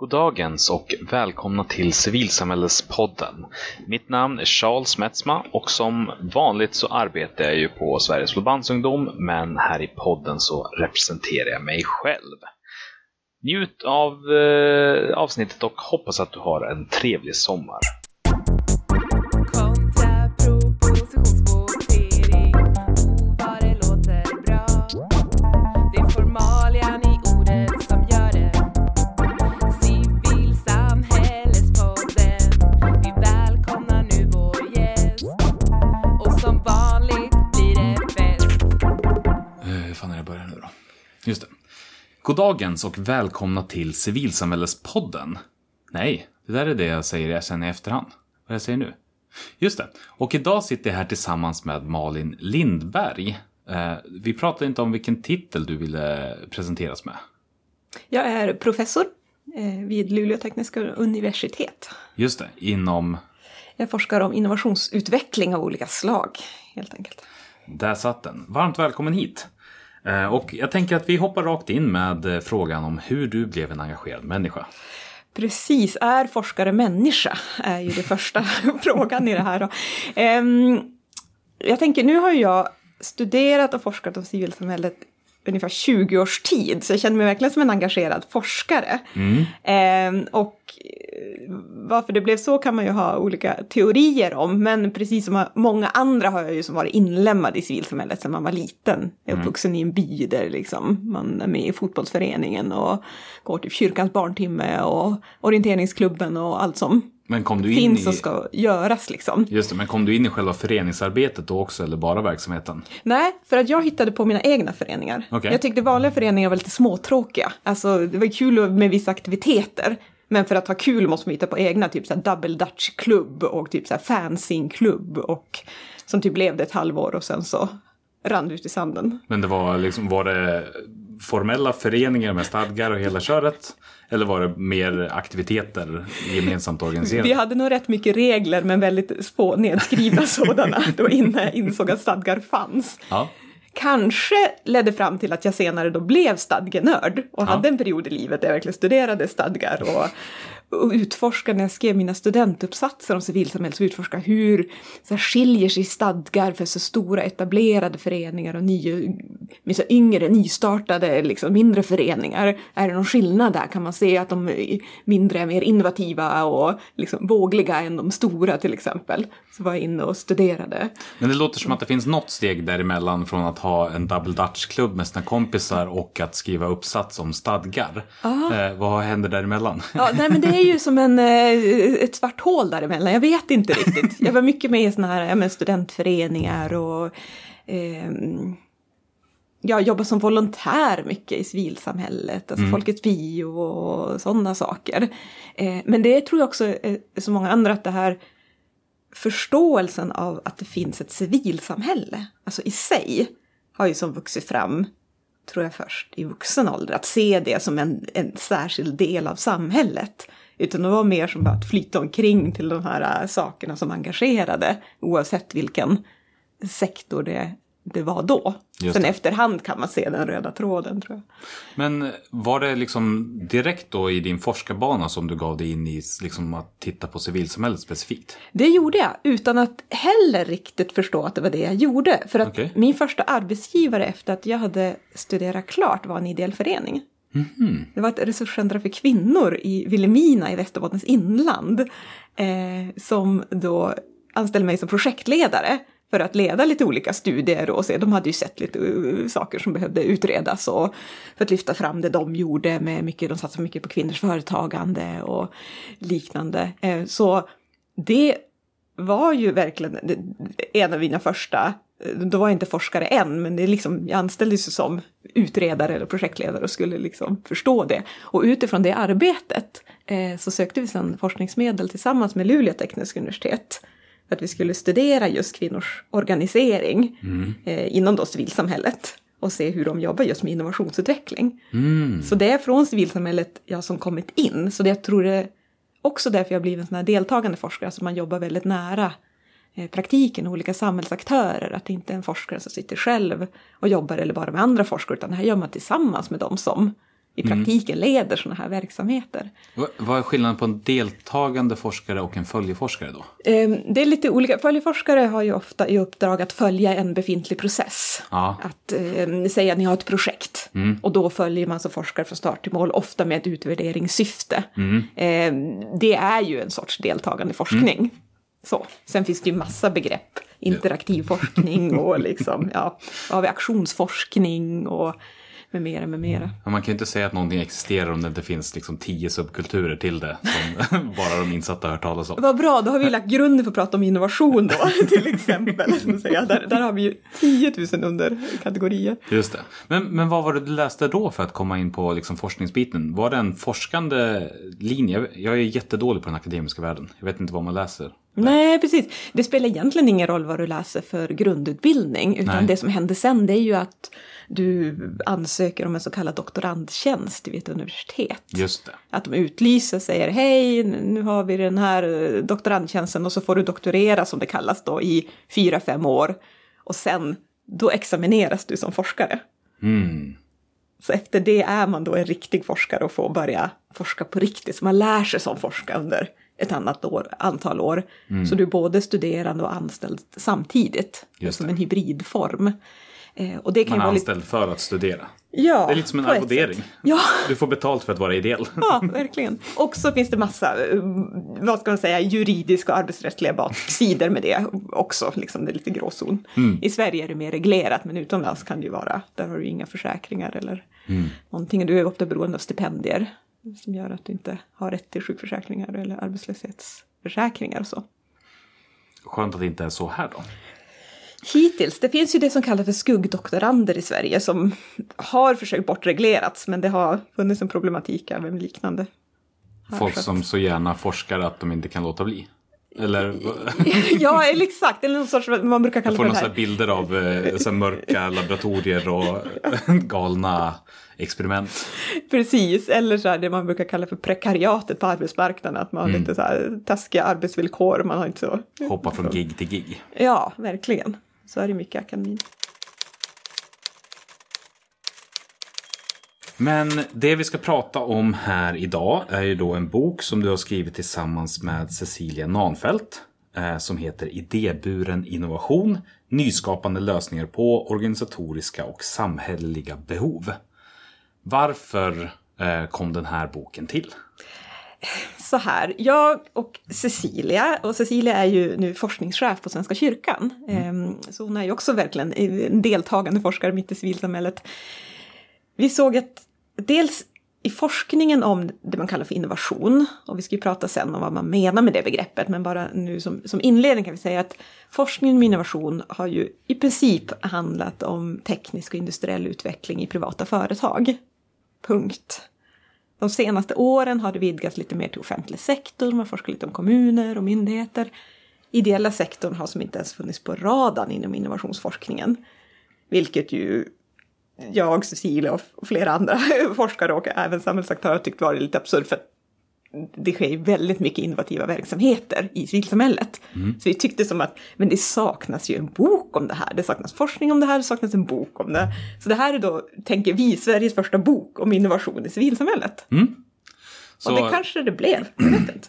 God dagens och välkomna till Civilsamhällespodden. Mitt namn är Charles Metsma och som vanligt så arbetar jag ju på Sveriges förbandsungdom, men här i podden så representerar jag mig själv. Njut av avsnittet och hoppas att du har en trevlig sommar. Just det. God dagens och välkomna till Civilsamhällespodden. Nej, det där är det jag säger sen i efterhand. Vad jag säger nu? Just det. Och idag sitter jag här tillsammans med Malin Lindberg. Vi pratade inte om vilken titel du ville presenteras med. Jag är professor vid Luleå tekniska universitet. Just det, inom... Jag forskar om innovationsutveckling av olika slag, helt enkelt. Där satt den. Varmt välkommen hit. Och jag tänker att vi hoppar rakt in med frågan om hur du blev en engagerad människa. Precis, är forskare människa? Är ju det första frågan i det här. Då. Jag tänker, nu har jag studerat och forskat om civilsamhället ungefär 20 års tid. Så jag känner mig verkligen som en engagerad forskare. Mm. Och varför det blev så kan man ju ha olika teorier om. Men precis som många andra har jag ju som varit inlämmad i civilsamhället sedan man var liten. Jag är uppvuxen i en by där liksom man är med i fotbollsföreningen och går till kyrkans barntimme och orienteringsklubben och allt som men kom du in finns i... och ska göras liksom. Just det, men kom du in i själva föreningsarbetet då också eller bara verksamheten? Nej, för att jag hittade på mina egna föreningar. Okay. Jag tyckte vanliga föreningar var lite småtråkiga. Alltså det var kul med vissa aktiviteter. Men för att ha kul måste man hitta på egna, typ så här double dutch klubb och typ så här fanzine klubb och som typ levde ett halvår och sen så rann ut i sanden. Men det var liksom, var det formella föreningar med stadgar och hela köret? Eller var det mer aktiviteter gemensamt organiserade? Vi hade nog rätt mycket regler men väldigt få nedskrivna sådana då innan jag insåg att stadgar fanns. Ja. Kanske ledde fram till att jag senare då blev stadgenörd och hade en period i livet där jag verkligen studerade stadgar och utforskade när jag skrev mina studentuppsatser om civilsamhället så utforskade hur så här, skiljer sig stadgar för så stora etablerade föreningar och yngre, nystartade liksom, mindre föreningar. Är det någon skillnad där? Kan man se att de mindre är mer innovativa och liksom, vågliga än de stora till exempel? Så var jag inne och studerade. Men det låter som att det finns något steg däremellan från att ha en double dutch-klubb med sina kompisar och att skriva uppsats om stadgar. Vad händer däremellan? Ja, nej, men det är ju som ett svart hål däremellan. Jag vet inte riktigt. Jag var mycket med i såna här studentföreningar och jag jobbar som volontär mycket i civilsamhället. Alltså Folkets bio och sådana saker. Men det tror jag också som många andra att det här förståelsen av att det finns ett civilsamhälle, alltså i sig, har ju som vuxit fram, tror jag först, i vuxen ålder. Att se det som en särskild del av samhället. Utan det var mer som bara att flytta omkring till de här sakerna som engagerade, oavsett vilken sektor det var då. Sen efterhand kan man se den röda tråden, tror jag. Men var det liksom direkt då i din forskarbana som du gav dig in i liksom att titta på civilsamhället specifikt? Det gjorde jag, utan att heller riktigt förstå att det var det jag gjorde. För att min första arbetsgivare efter att jag hade studerat klart var en ideell förening. Mm-hmm. Det var ett resurscentrum för kvinnor i Vilhelmina i Västerbottens inland. Som då anställde mig som projektledare. För att leda lite olika studier och se, de hade ju sett lite saker som behövde utredas och för att lyfta fram det de gjorde med mycket, de satsade mycket på kvinnors företagande och liknande. Så det var ju verkligen en av mina första, då var jag inte forskare än, men det liksom, jag anställdes som utredare eller projektledare och skulle liksom förstå det. Och utifrån det arbetet så sökte vi sedan forskningsmedel tillsammans med Luleå tekniska universitet. För att vi skulle studera just kvinnors organisering inom då civilsamhället. Och se hur de jobbar just med innovationsutveckling. Mm. Så det är från civilsamhället jag som kommit in. Så det jag tror det också därför jag blivit en sån här deltagande forskare. Alltså man jobbar väldigt nära praktiken och olika samhällsaktörer. Att det inte är en forskare som sitter själv och jobbar eller bara med andra forskare. Utan det här gör man tillsammans med dem som i praktiken leder sådana här verksamheter. Vad är skillnaden på en deltagande forskare och en följeforskare då? Det är lite olika. Följeforskare har ju ofta i uppdrag att följa en befintlig process. Ja. Att säga att ni har ett projekt och då följer man som forskare från start till mål, ofta med ett utvärderingssyfte. Det är ju en sorts deltagande forskning. Så. Sen finns det ju massa begrepp. Interaktiv forskning och liksom, ja, har vi aktionsforskning och med mera, med mera. Ja, man kan ju inte säga att någonting existerar om det inte finns liksom 10 subkulturer till det som bara de insatta hört talas om. Vad bra, då har vi lagt grunden för att prata om innovation då, till exempel. Som säga. Där har vi ju 10 000 underkategorier. Just det. Men vad var det du läste då för att komma in på liksom forskningsbiten? Var det en forskande linje? Jag är jättedålig på den akademiska världen. Jag vet inte vad man läser. Nej, precis. Det spelar egentligen ingen roll vad du läser för grundutbildning. Utan det som händer sen, det är ju att du ansöker om en så kallad doktorandtjänst vid ett universitet. Just det. Att de utlyser och säger, hej, nu har vi den här doktorandtjänsten. Och så får du doktorera, som det kallas då, i 4-5 år. Och sen, då examineras du som forskare. Mm. Så efter det är man då en riktig forskare och får börja forska på riktigt. Så man lär sig som forskare under ett annat år, antal år. Mm. Så du är både studerande och anställd samtidigt. Just som det. En hybridform. Och det kan man är vara anställd lite... för att studera. Ja, det är lite som en arvodering. Ja. Du får betalt för att vara ideell. Ja, verkligen. Och så finns det massa, vad ska man säga, juridiska och arbetsrättsliga baksidor med det också. Liksom det är lite gråzon. Mm. I Sverige är det mer reglerat, men utomlands kan det ju vara. Där har du inga försäkringar eller någonting. Du är ofta beroende av stipendier. Som gör att du inte har rätt till sjukförsäkringar eller arbetslöshetsförsäkringar och så. Skönt att det inte är så här då. Hittills, det finns ju det som kallas för skuggdoktorander i Sverige som har försökt bortreglerats, men det har funnits en problematik även liknande. Folk som så gärna forskar att de inte kan låta bli. Eller... ja, exakt. Eller någon sorts, man brukar kalla det här. Jag får några bilder av så här mörka laboratorier och galna experiment. Precis, eller så här, det man brukar kalla för prekariatet på arbetsmarknaden. Att man har lite så här taskiga arbetsvillkor. Man har inte så... Hoppa från gig till gig. Ja, verkligen. Så är det mycket akademin. Men det vi ska prata om här idag är ju då en bok som du har skrivit tillsammans med Cecilia Nahnfelt som heter Idéburen innovation, nyskapande lösningar på organisatoriska och samhälleliga behov. Varför kom den här boken till? Så här, jag och Cecilia är ju nu forskningschef på Svenska kyrkan. Så hon är ju också verkligen en deltagande forskare mitt i civilsamhället. Vi såg att dels i forskningen om det man kallar för innovation, och vi ska ju prata sen om vad man menar med det begreppet, men bara nu som inledning kan vi säga att forskningen om innovation har ju i princip handlat om teknisk och industriell utveckling i privata företag. Punkt. De senaste åren har det vidgats lite mer till offentlig sektor, man forskar lite om kommuner och myndigheter. Ideella sektorn har som inte ens funnits på radarn inom innovationsforskningen, vilket ju... Jag, Cecilia och flera andra forskare och även samhällsaktörer har tyckt varit lite absurd, för att det sker väldigt mycket innovativa verksamheter i civilsamhället. Så vi tyckte som att, men det saknas ju en bok om det här. Det saknas forskning om det här, det saknas en bok om det. Så det här är då, tänker vi, Sveriges första bok om innovation i civilsamhället. Så... Och det kanske det blev, jag vet inte.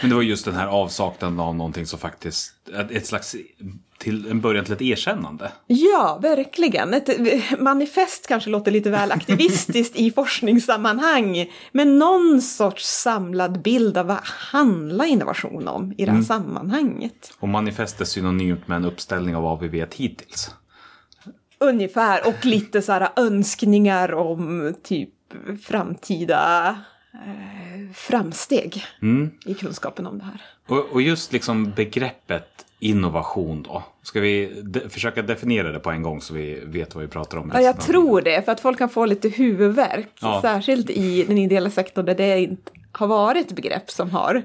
Men det var just den här avsaknaden av någonting som faktiskt, ett slags, till en början till ett erkännande. Ja, verkligen. Ett manifest kanske låter lite väl aktivistiskt i forskningssammanhang. Men någon sorts samlad bild av vad handlar innovation om i det här sammanhanget. Och manifest är synonymt med en uppställning av vad vi vet hittills. Ungefär, och lite så här önskningar om typ framtida... framsteg i kunskapen om det här. Och just liksom begreppet innovation då. Ska vi försöka definiera det på en gång så vi vet vad vi pratar om? Ja, jag tror det. För att folk kan få lite huvudvärk. Ja. Särskilt i den ideella sektorn där det inte har varit begrepp som har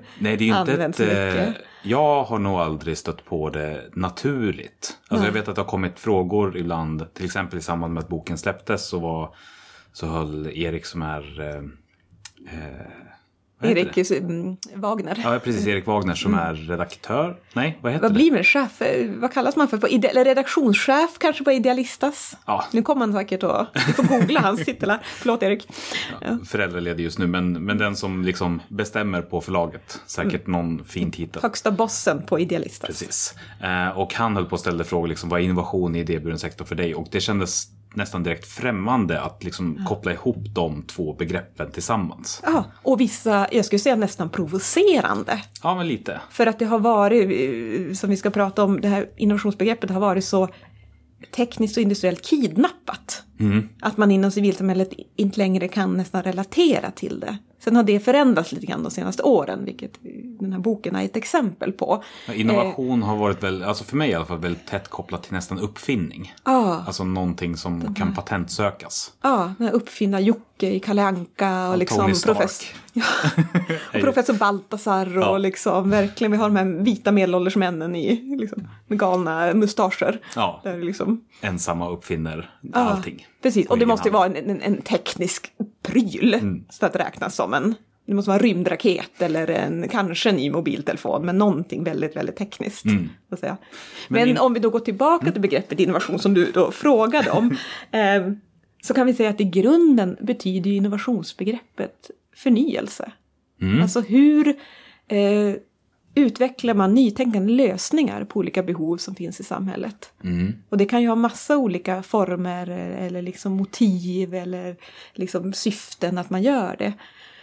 använts mycket. Jag har nog aldrig stött på det naturligt. Alltså jag vet att det har kommit frågor ibland. Till exempel i samband med att boken släpptes så höll Erik som är... Erik Wagner. Ja, precis. Erik Wagner som är redaktör. Nej, vad heter det? Vad blir man? Chef? Vad kallas man för? Redaktionschef kanske på Idealistas? Ja. Nu kommer han säkert och vi får googla hans titel här. Förlåt Erik. Ja, föräldraledig just nu, men den som liksom bestämmer på förlaget. Säkert någon fin titel. Högsta bossen på Idealistas. Precis. Och han höll på att ställa frågor, liksom, vad är innovation i idéburen sektor för dig? Och det kändes nästan direkt främmande att liksom koppla ihop de två begreppen tillsammans. Ja, och vissa, jag skulle säga nästan provocerande. Ja, men lite. För att det har varit, som vi ska prata om, det här innovationsbegreppet har varit så tekniskt och industriellt kidnappat. Mm. Att man inom civilsamhället inte längre kan nästan relatera till det. Sen har det förändrats lite grann de senaste åren, vilket den här boken är ett exempel på. Innovation har varit väl, alltså för mig i alla fall, väldigt tätt kopplat till nästan uppfinning. Alltså någonting som kan patentsökas. Den här uppfinna Jocke i Kalle Anka och liksom professor Baltasar och liksom verkligen, vi har de här vita medelålders männen i, liksom, med galna mustascher. Ja, där liksom ensamma uppfinner allting. Precis, och det måste ju vara en teknisk pryl så att räknas som en, det måste vara en rymdraket eller kanske en ny mobiltelefon, men någonting väldigt, väldigt tekniskt. Så att säga. Men om vi då går tillbaka till begreppet innovation som du då frågade om så kan vi säga att i grunden betyder innovationsbegreppet förnyelse. Alltså hur utvecklar man nytänkande lösningar på olika behov som finns i samhället. Och det kan ju ha massa olika former eller liksom motiv eller liksom syften att man gör det.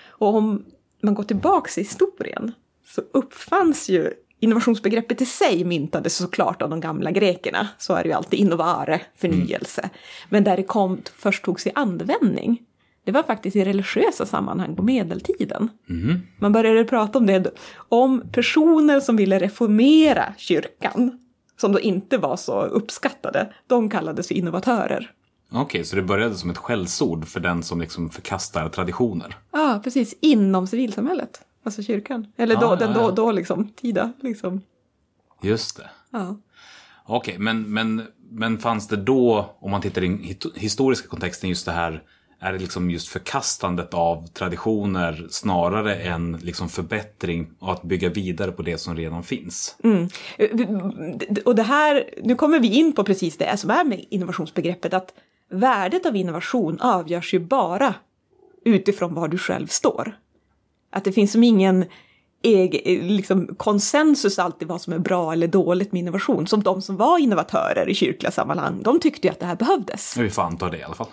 Och om man går tillbaks i historien så uppfanns ju innovationsbegreppet i sig, myntades såklart av de gamla grekerna. Så är det ju alltid innovare, förnyelse. Men där det först togs i användning. Det var faktiskt i religiösa sammanhang på medeltiden. Man började prata om det. Om personer som ville reformera kyrkan. Som då inte var så uppskattade. De kallades för innovatörer. Okej, så det började som ett skällsord för den som liksom förkastar traditioner. Ja, precis. Inom civilsamhället. Alltså kyrkan. Eller då liksom tida. Liksom. Just det. Ja. Okej, men fanns det då, om man tittar i historiska kontexten, just det här. Är det liksom just förkastandet av traditioner snarare än liksom förbättring och att bygga vidare på det som redan finns? Och det här, nu kommer vi in på precis det som är med innovationsbegreppet, att värdet av innovation avgörs ju bara utifrån var du själv står. Att det finns som ingen liksom konsensus alltid vad som är bra eller dåligt med innovation. Som de som var innovatörer i kyrkliga sammanhang, de tyckte ju att det här behövdes. Vi får anta det i alla fall.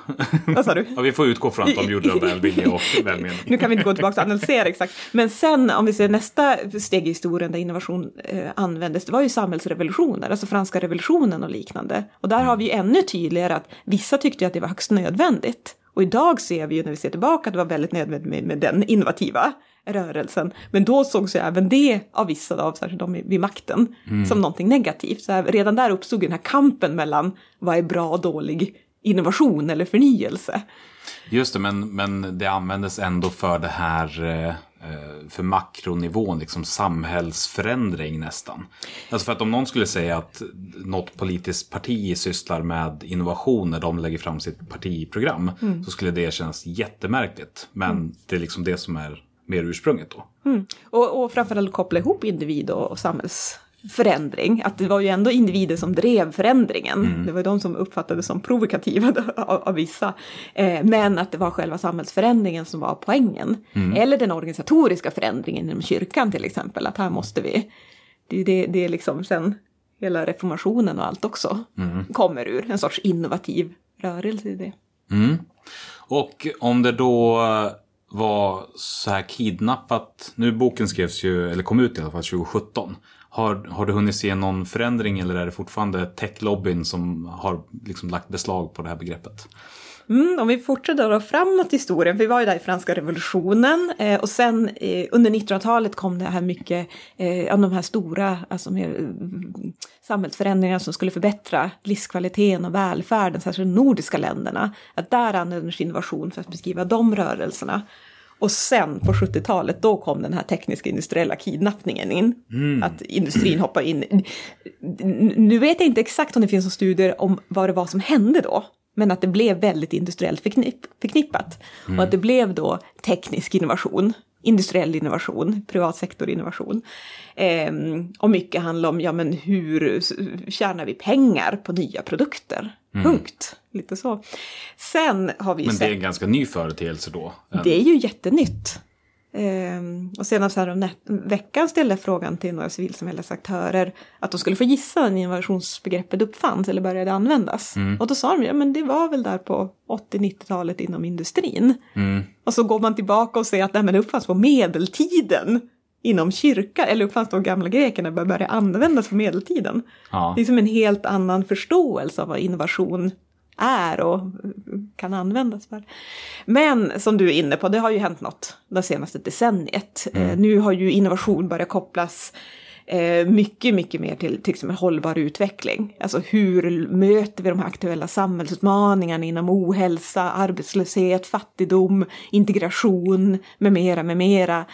Vad sa du? Ja, vi får utgå från att de gjorde det välvilliga och välmening. Nu kan vi inte gå tillbaka och analysera exakt. Men sen om vi ser nästa steg i historien där innovation användes, det var ju samhällsrevolutioner, alltså franska revolutionen och liknande. Och där har vi ju ännu tydligare att vissa tyckte att det var högst nödvändigt. Och idag ser vi ju när vi ser tillbaka att det var väldigt nödvändigt med den innovativa rörelsen. Men då sågs ju även det av vissa, av särskilt de vid makten, som någonting negativt. Så här, redan där uppstod den här kampen mellan vad är bra och dålig innovation eller förnyelse. Just det, men det användes ändå för det här, för makronivån, liksom samhällsförändring nästan. Alltså för att om någon skulle säga att något politiskt parti sysslar med innovation när de lägger fram sitt partiprogram, så skulle det kännas jättemärkligt. Men det är liksom det som är mer ursprunget då. Och framförallt koppla ihop individ och samhällsförändring. Att det var ju ändå individer som drev förändringen. Det var de som uppfattades som provokativa av vissa. Men att det var själva samhällsförändringen som var poängen. Eller den organisatoriska förändringen inom kyrkan till exempel. Att här måste vi, det är liksom sen hela reformationen och allt också kommer ur en sorts innovativ rörelse i det. Och om det då var så här kidnappat, nu boken skrevs ju, eller kom ut i alla fall 2017, har du hunnit se någon förändring eller är det fortfarande tech-lobbyn som har liksom lagt beslag på det här begreppet? Om vi fortsätter då framåt i historien, vi var ju där i franska revolutionen och sen under 1900-talet kom det här mycket av de här stora, alltså mer samhällsförändringar som skulle förbättra livskvaliteten och välfärden, särskilt de nordiska länderna. Att där användes innovation för att beskriva de rörelserna. Och sen på 70-talet då kom den här tekniska industriella kidnappningen in. Att industrin hoppar in. Nu vet jag inte exakt om det finns några studier om vad det var som hände då. Men att det blev väldigt industriellt förknippat. Och att det blev då teknisk innovation industriell innovation, privatsektorinnovation. Och mycket handlar om, ja men hur tjänar vi pengar på nya produkter? Punkt. Lite så. Sen har vi men det är en ganska ny företeelse då. Det är ju jättenytt. Och sen om veckan ställde frågan till några civilsamhällesaktörer att de skulle få gissa när innovationsbegreppet uppfanns eller började användas. Och då sa de, ja men det var väl där på 80-90-talet inom industrin. Och så går man tillbaka och ser att nej, men det uppfanns på medeltiden inom kyrkan, eller uppfanns de gamla grekerna började användas på medeltiden. Ja. Det är som en helt annan förståelse av vad innovation är och kan användas för. Men som du är inne på, det har ju hänt något det senaste decenniet. Nu har ju innovation börjat kopplas mycket mer till exempel hållbar utveckling. Alltså hur möter vi de här aktuella samhällsutmaningarna inom ohälsa, arbetslöshet, fattigdom, integration med mera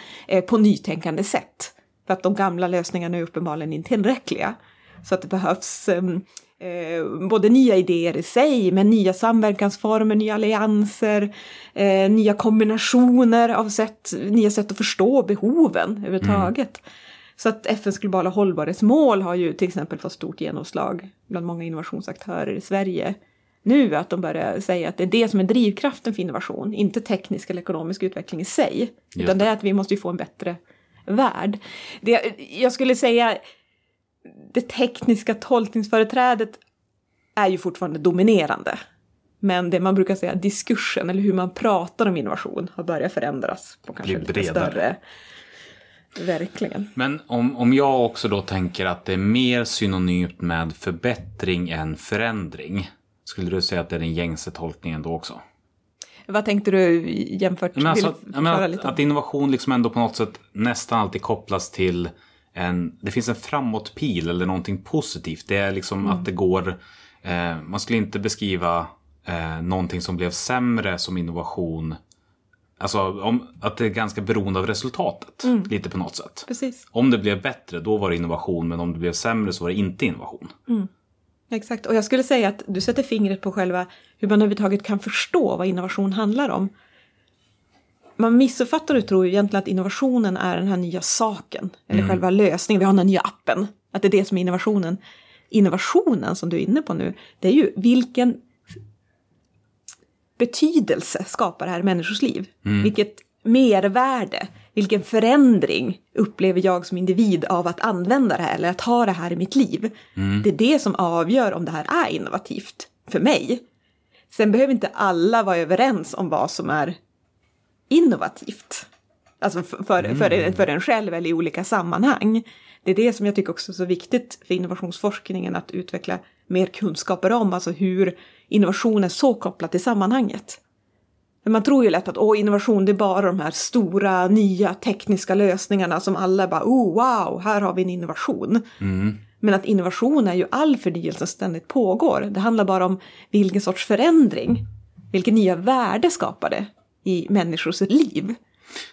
på nytänkande sätt. För att de gamla lösningarna är uppenbarligen inte tillräckliga. Så att det behövs både nya idéer i sig, men nya samverkansformer, nya allianser, nya kombinationer av sätt, nya sätt att förstå behoven överhuvudtaget. Så att FNs globala hållbarhetsmål har ju till exempel fått stort genomslag bland många innovationsaktörer i Sverige nu, att de börjar säga att det är det som är drivkraften för innovation, inte teknisk eller ekonomisk utveckling i sig, utan det är att vi måste få en bättre värld. Jag skulle säga det tekniska tolkningsföreträdet är ju fortfarande dominerande. Men det man brukar säga, diskursen eller hur man pratar om innovation har börjat förändras på kanske lite större. Verkligen. Men om jag också då tänker att det är mer synonymt med förbättring än förändring, skulle du säga att det är den gängse tolkningen då också? Vad tänkte du jämfört med? Alltså, att innovation liksom ändå på något sätt nästan alltid kopplas till det finns en framåtpil eller någonting positivt. Det är liksom att det går, man skulle inte beskriva någonting som blev sämre som innovation. Alltså att det är ganska beroende av resultatet, lite på något sätt. Precis. Om det blev bättre, då var det innovation, men om det blev sämre så var det inte innovation. Exakt, och jag skulle säga att du sätter fingret på själva hur man överhuvudtaget kan förstå vad innovation handlar om. Man missuppfattar och tror egentligen att innovationen är den här nya saken. Eller själva lösningen. Vi har den här nya appen. Att det är det som är innovationen. Innovationen som du är inne på nu. Det är ju vilken betydelse skapar det här i människors liv. Vilket mervärde. Vilken förändring upplever jag som individ av att använda det här. Eller att ha det här i mitt liv. Det är det som avgör om det här är innovativt för mig. Sen behöver inte alla vara överens om vad som är innovativt. Alltså för en själv eller i olika sammanhang. Det är det som jag tycker också är så viktigt för innovationsforskningen, att utveckla mer kunskaper om. Alltså hur innovation är så kopplat till sammanhanget. Men man tror ju lätt att innovation, det är bara de här stora nya tekniska lösningarna som alla bara wow, här har vi en innovation. Men att innovation är ju all förnyelse som ständigt pågår. Det handlar bara om vilken sorts förändring, vilken nya värde skapar det i människors liv.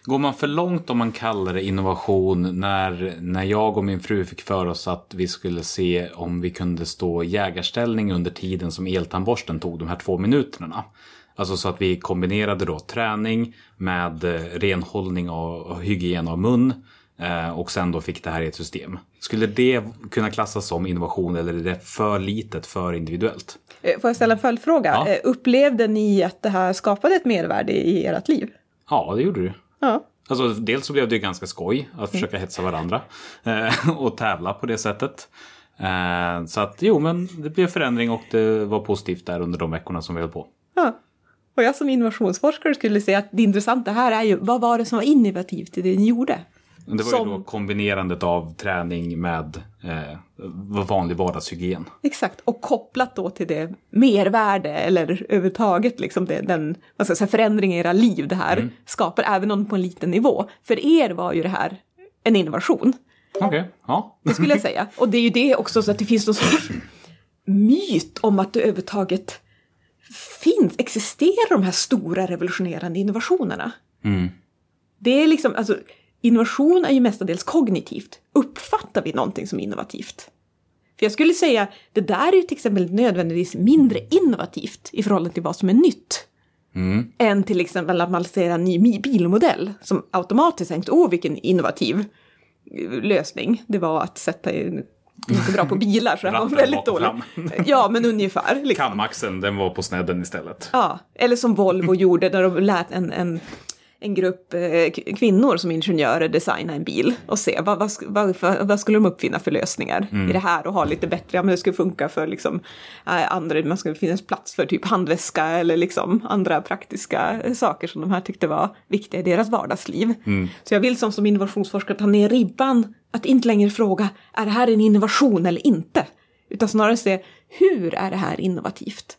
Går man för långt om man kallar det innovation? När jag och min fru fick för oss att vi skulle se om vi kunde stå i jägarställning under tiden som eltandborsten tog de här 2 minuterna. Alltså så att vi kombinerade då träning med renhållning och hygien av mun, och sen då fick det här i ett system. Skulle det kunna klassas som innovation, eller är det för litet, för individuellt? Får jag ställa en följdfråga? Ja. Upplevde ni att det här skapade ett mervärde i ert liv? Ja, det gjorde det. Ja. Alltså, dels så blev det ganska skoj att försöka hetsa varandra och tävla på det sättet. Så att men det blev förändring och det var positivt där under de veckorna som vi höll på. Ja. Och jag som innovationsforskare skulle säga att det intressanta här är ju, vad var det som var innovativt i det ni gjorde? Det var ju då kombinerandet av träning med vanlig vardagshygien. Exakt, och kopplat då till det mervärde eller överhuvudtaget liksom förändring i era liv det här skapar, även om på en liten nivå. För er var ju det här en innovation. Okej, ja. Det skulle jag säga. Och det är ju det också, så att det finns någon sorts myt om att det överhuvudtaget existerar de här stora revolutionerande innovationerna. Det är liksom, alltså, innovation är ju mestadels kognitivt. Uppfattar vi någonting som innovativt? För jag skulle säga, det där är ju till exempel nödvändigtvis mindre innovativt i förhållande till vad som är nytt. än till exempel att man ser en ny bilmodell som automatiskt tänkte, vilken innovativ lösning det var att sätta in. Inte bra på bilar så det var väldigt dåligt. Ja, men ungefär. Liksom. Kamaxen, den var på snedden istället. Ja, eller som Volvo gjorde när de lät en grupp kvinnor som ingenjörer designa en bil. Och se vad skulle de uppfinna för lösningar i det här och ha lite bättre. Ja, men det skulle funka för liksom, andra, man skulle finnas plats för typ handväska eller liksom andra praktiska saker som de här tyckte var viktiga i deras vardagsliv. Mm. Så jag vill som innovationsforskare ta ner ribban. Att inte längre fråga, är det här en innovation eller inte? Utan snarare se, hur är det här innovativt?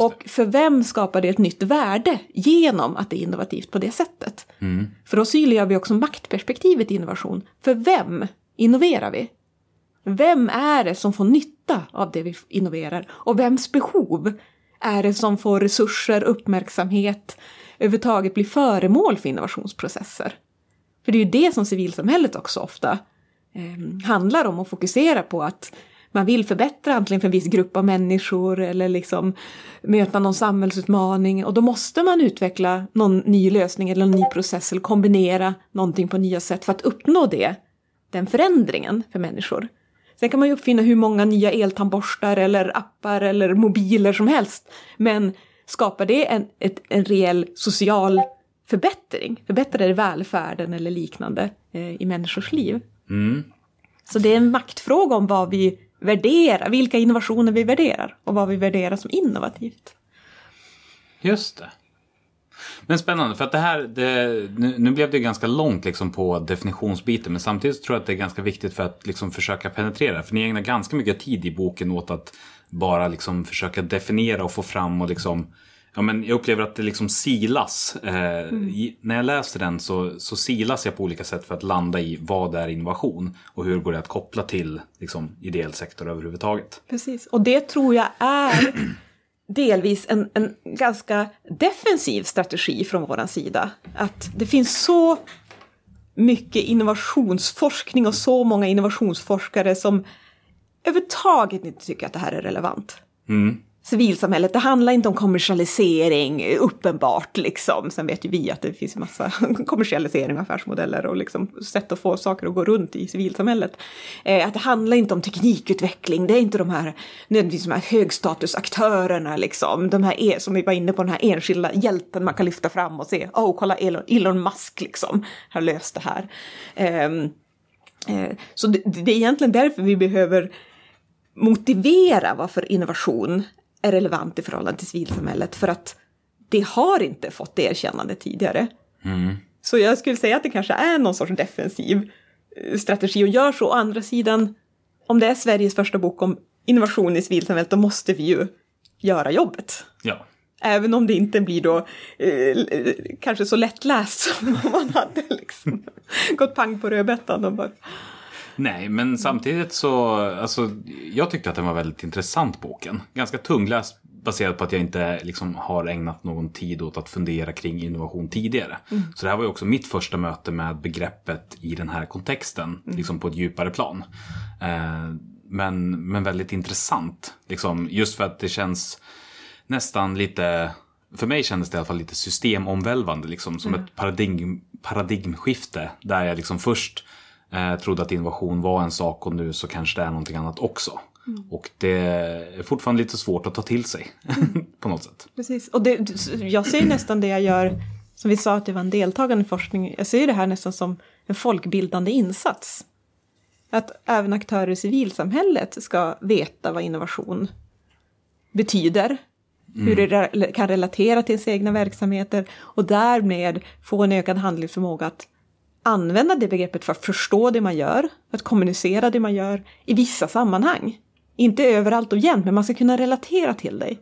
Och för vem skapar det ett nytt värde genom att det är innovativt på det sättet? Mm. För då synliggör vi också maktperspektivet i innovation. För vem innoverar vi? Vem är det som får nytta av det vi innoverar? Och vems behov är det som får resurser, uppmärksamhet, överhuvudtaget blir föremål för innovationsprocesser? För det är ju det som civilsamhället också ofta handlar om och fokusera på att man vill förbättra antingen för en viss grupp av människor eller liksom möta någon samhällsutmaning och då måste man utveckla någon ny lösning eller en ny process eller kombinera någonting på nya sätt för att uppnå den förändringen för människor. Sen kan man ju uppfinna hur många nya eltandborstar eller appar eller mobiler som helst, men skapar det en reell social förbättring? Förbättrar det välfärden eller liknande i människors liv? Mm. Så det är en maktfråga om vad vi värderar, vilka innovationer vi värderar och vad vi värderar som innovativt. Just det. Men spännande, för att det här, nu blev det ganska långt liksom på definitionsbiten, men samtidigt tror jag att det är ganska viktigt för att liksom försöka penetrera, för ni ägnar ganska mycket tid i boken åt att bara liksom försöka definiera och få fram och liksom, ja, men jag upplever att det liksom silas. När jag läser den så silas jag på olika sätt för att landa i vad är innovation och hur går det att koppla till liksom, ideell sektor överhuvudtaget. Precis, och det tror jag är delvis en ganska defensiv strategi från vår sida. Att det finns så mycket innovationsforskning och så många innovationsforskare som överhuvudtaget inte tycker att det här är relevant. Mm. Civilsamhället, det handlar inte om kommersialisering, uppenbart liksom. Sen vet ju vi att det finns en massa kommersialisering, affärsmodeller och liksom sätt att få saker att gå runt i civilsamhället. Att det handlar inte om teknikutveckling, det är inte de här högstatusaktörerna liksom. De här som vi var inne på, den här enskilda hjälten man kan lyfta fram och se, kolla Elon Musk liksom, har löst det här. Så det är egentligen därför vi behöver motivera varför innovation är relevant i förhållande till civilsamhället, för att det har inte fått erkännande tidigare. Mm. Så jag skulle säga att det kanske är någon sorts defensiv strategi och gör så. Å andra sidan, om det är Sveriges första bok om innovation i civilsamhället, då måste vi ju göra jobbet. Ja. Även om det inte blir då kanske så lättläst som om man hade liksom gått pang på rödbetan och bara... Nej, men samtidigt så, alltså, jag tyckte att den var väldigt intressant, boken. Ganska tungläst baserat på att jag inte liksom har ägnat någon tid åt att fundera kring innovation tidigare. Mm. Så det här var ju också mitt första möte med begreppet i den här kontexten, liksom på ett djupare plan. Men väldigt intressant, liksom, just för att det känns nästan lite... För mig kändes det i alla fall lite systemomvälvande, liksom, som ett paradigmskifte där jag liksom först... trodde att innovation var en sak och nu så kanske det är någonting annat också. Mm. Och det är fortfarande lite svårt att ta till sig på något sätt. Precis, och jag ser nästan det jag gör, som vi sa att det var en deltagande forskning, jag ser det här nästan som en folkbildande insats. Att även aktörer i civilsamhället ska veta vad innovation betyder. Hur det kan relatera till sina egna verksamheter och därmed få en ökad handlingsförmåga att använda det begreppet för att förstå det man gör, för att kommunicera det man gör i vissa sammanhang. Inte överallt och jämt, men man ska kunna relatera till dig.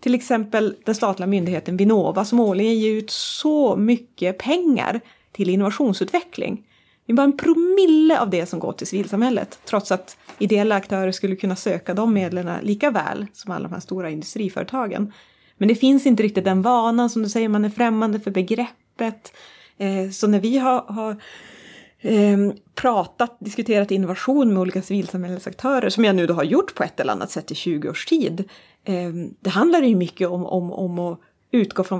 Till exempel den statliga myndigheten Vinnova som årligen ger ut så mycket pengar till innovationsutveckling. Det är bara en promille av det som går till civilsamhället, trots att ideella aktörer skulle kunna söka de medlen lika väl som alla de här stora industriföretagen. Men det finns inte riktigt den vanan, som du säger, man är främmande för begreppet. Så när vi har diskuterat innovation med olika civilsamhällesaktörer, som jag nu då har gjort på ett eller annat sätt i 20 års tid. Det handlar ju mycket om att utgå från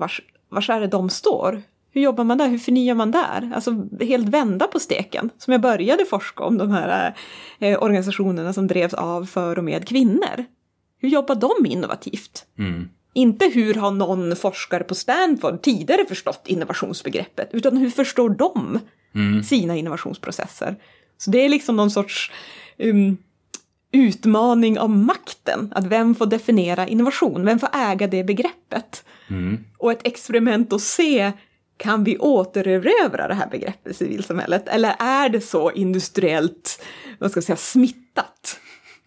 vars är det de står. Hur jobbar man där? Hur förnyar man där? Alltså helt vända på steken. Som jag började forska om de här organisationerna som drevs av för och med kvinnor. Hur jobbar de innovativt? Mm. Inte hur har någon forskare på Stanford tidigare förstått innovationsbegreppet. Utan hur förstår de sina innovationsprocesser? Så det är liksom någon sorts utmaning av makten. Att vem får definiera innovation? Vem får äga det begreppet? Mm. Och ett experiment att se... Kan vi återerövra det här begreppet i civilsamhället? Eller är det så industriellt, vad ska jag säga, smittat?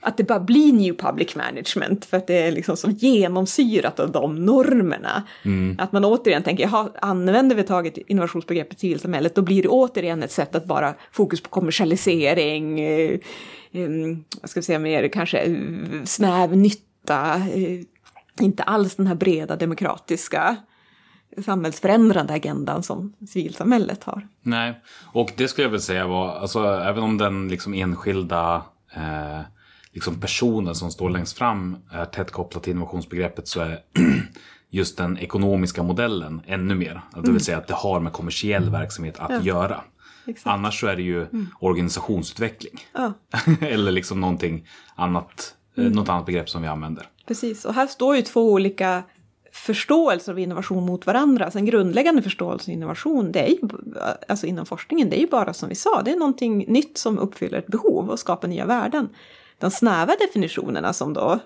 Att det bara blir new public management för att det är liksom så genomsyrat av de normerna. Mm. Att man återigen tänker, använder vi taget innovationsbegreppet i civilsamhället, då blir det återigen ett sätt att bara fokus på kommersialisering, vad ska jag säga mer, kanske snäv nytta, inte alls den här breda demokratiska... samhällsförändrande agendan som civilsamhället har. Nej, och det skulle jag väl säga var, alltså, även om den liksom enskilda liksom personen som står längst fram är tätt kopplad till innovationsbegreppet, så är just den ekonomiska modellen ännu mer. Det vill säga att det har med kommersiell verksamhet att göra. Exakt. Annars så är det ju organisationsutveckling. Ja. Eller liksom någonting annat, något annat begrepp som vi använder. Precis, och här står ju två olika... förståelse av innovation mot varandra. Alltså en grundläggande förståelse av innovation, det är ju, alltså inom forskningen, det är ju bara som vi sa, det är någonting nytt som uppfyller ett behov och skapar nya värden. De snäva definitionerna som då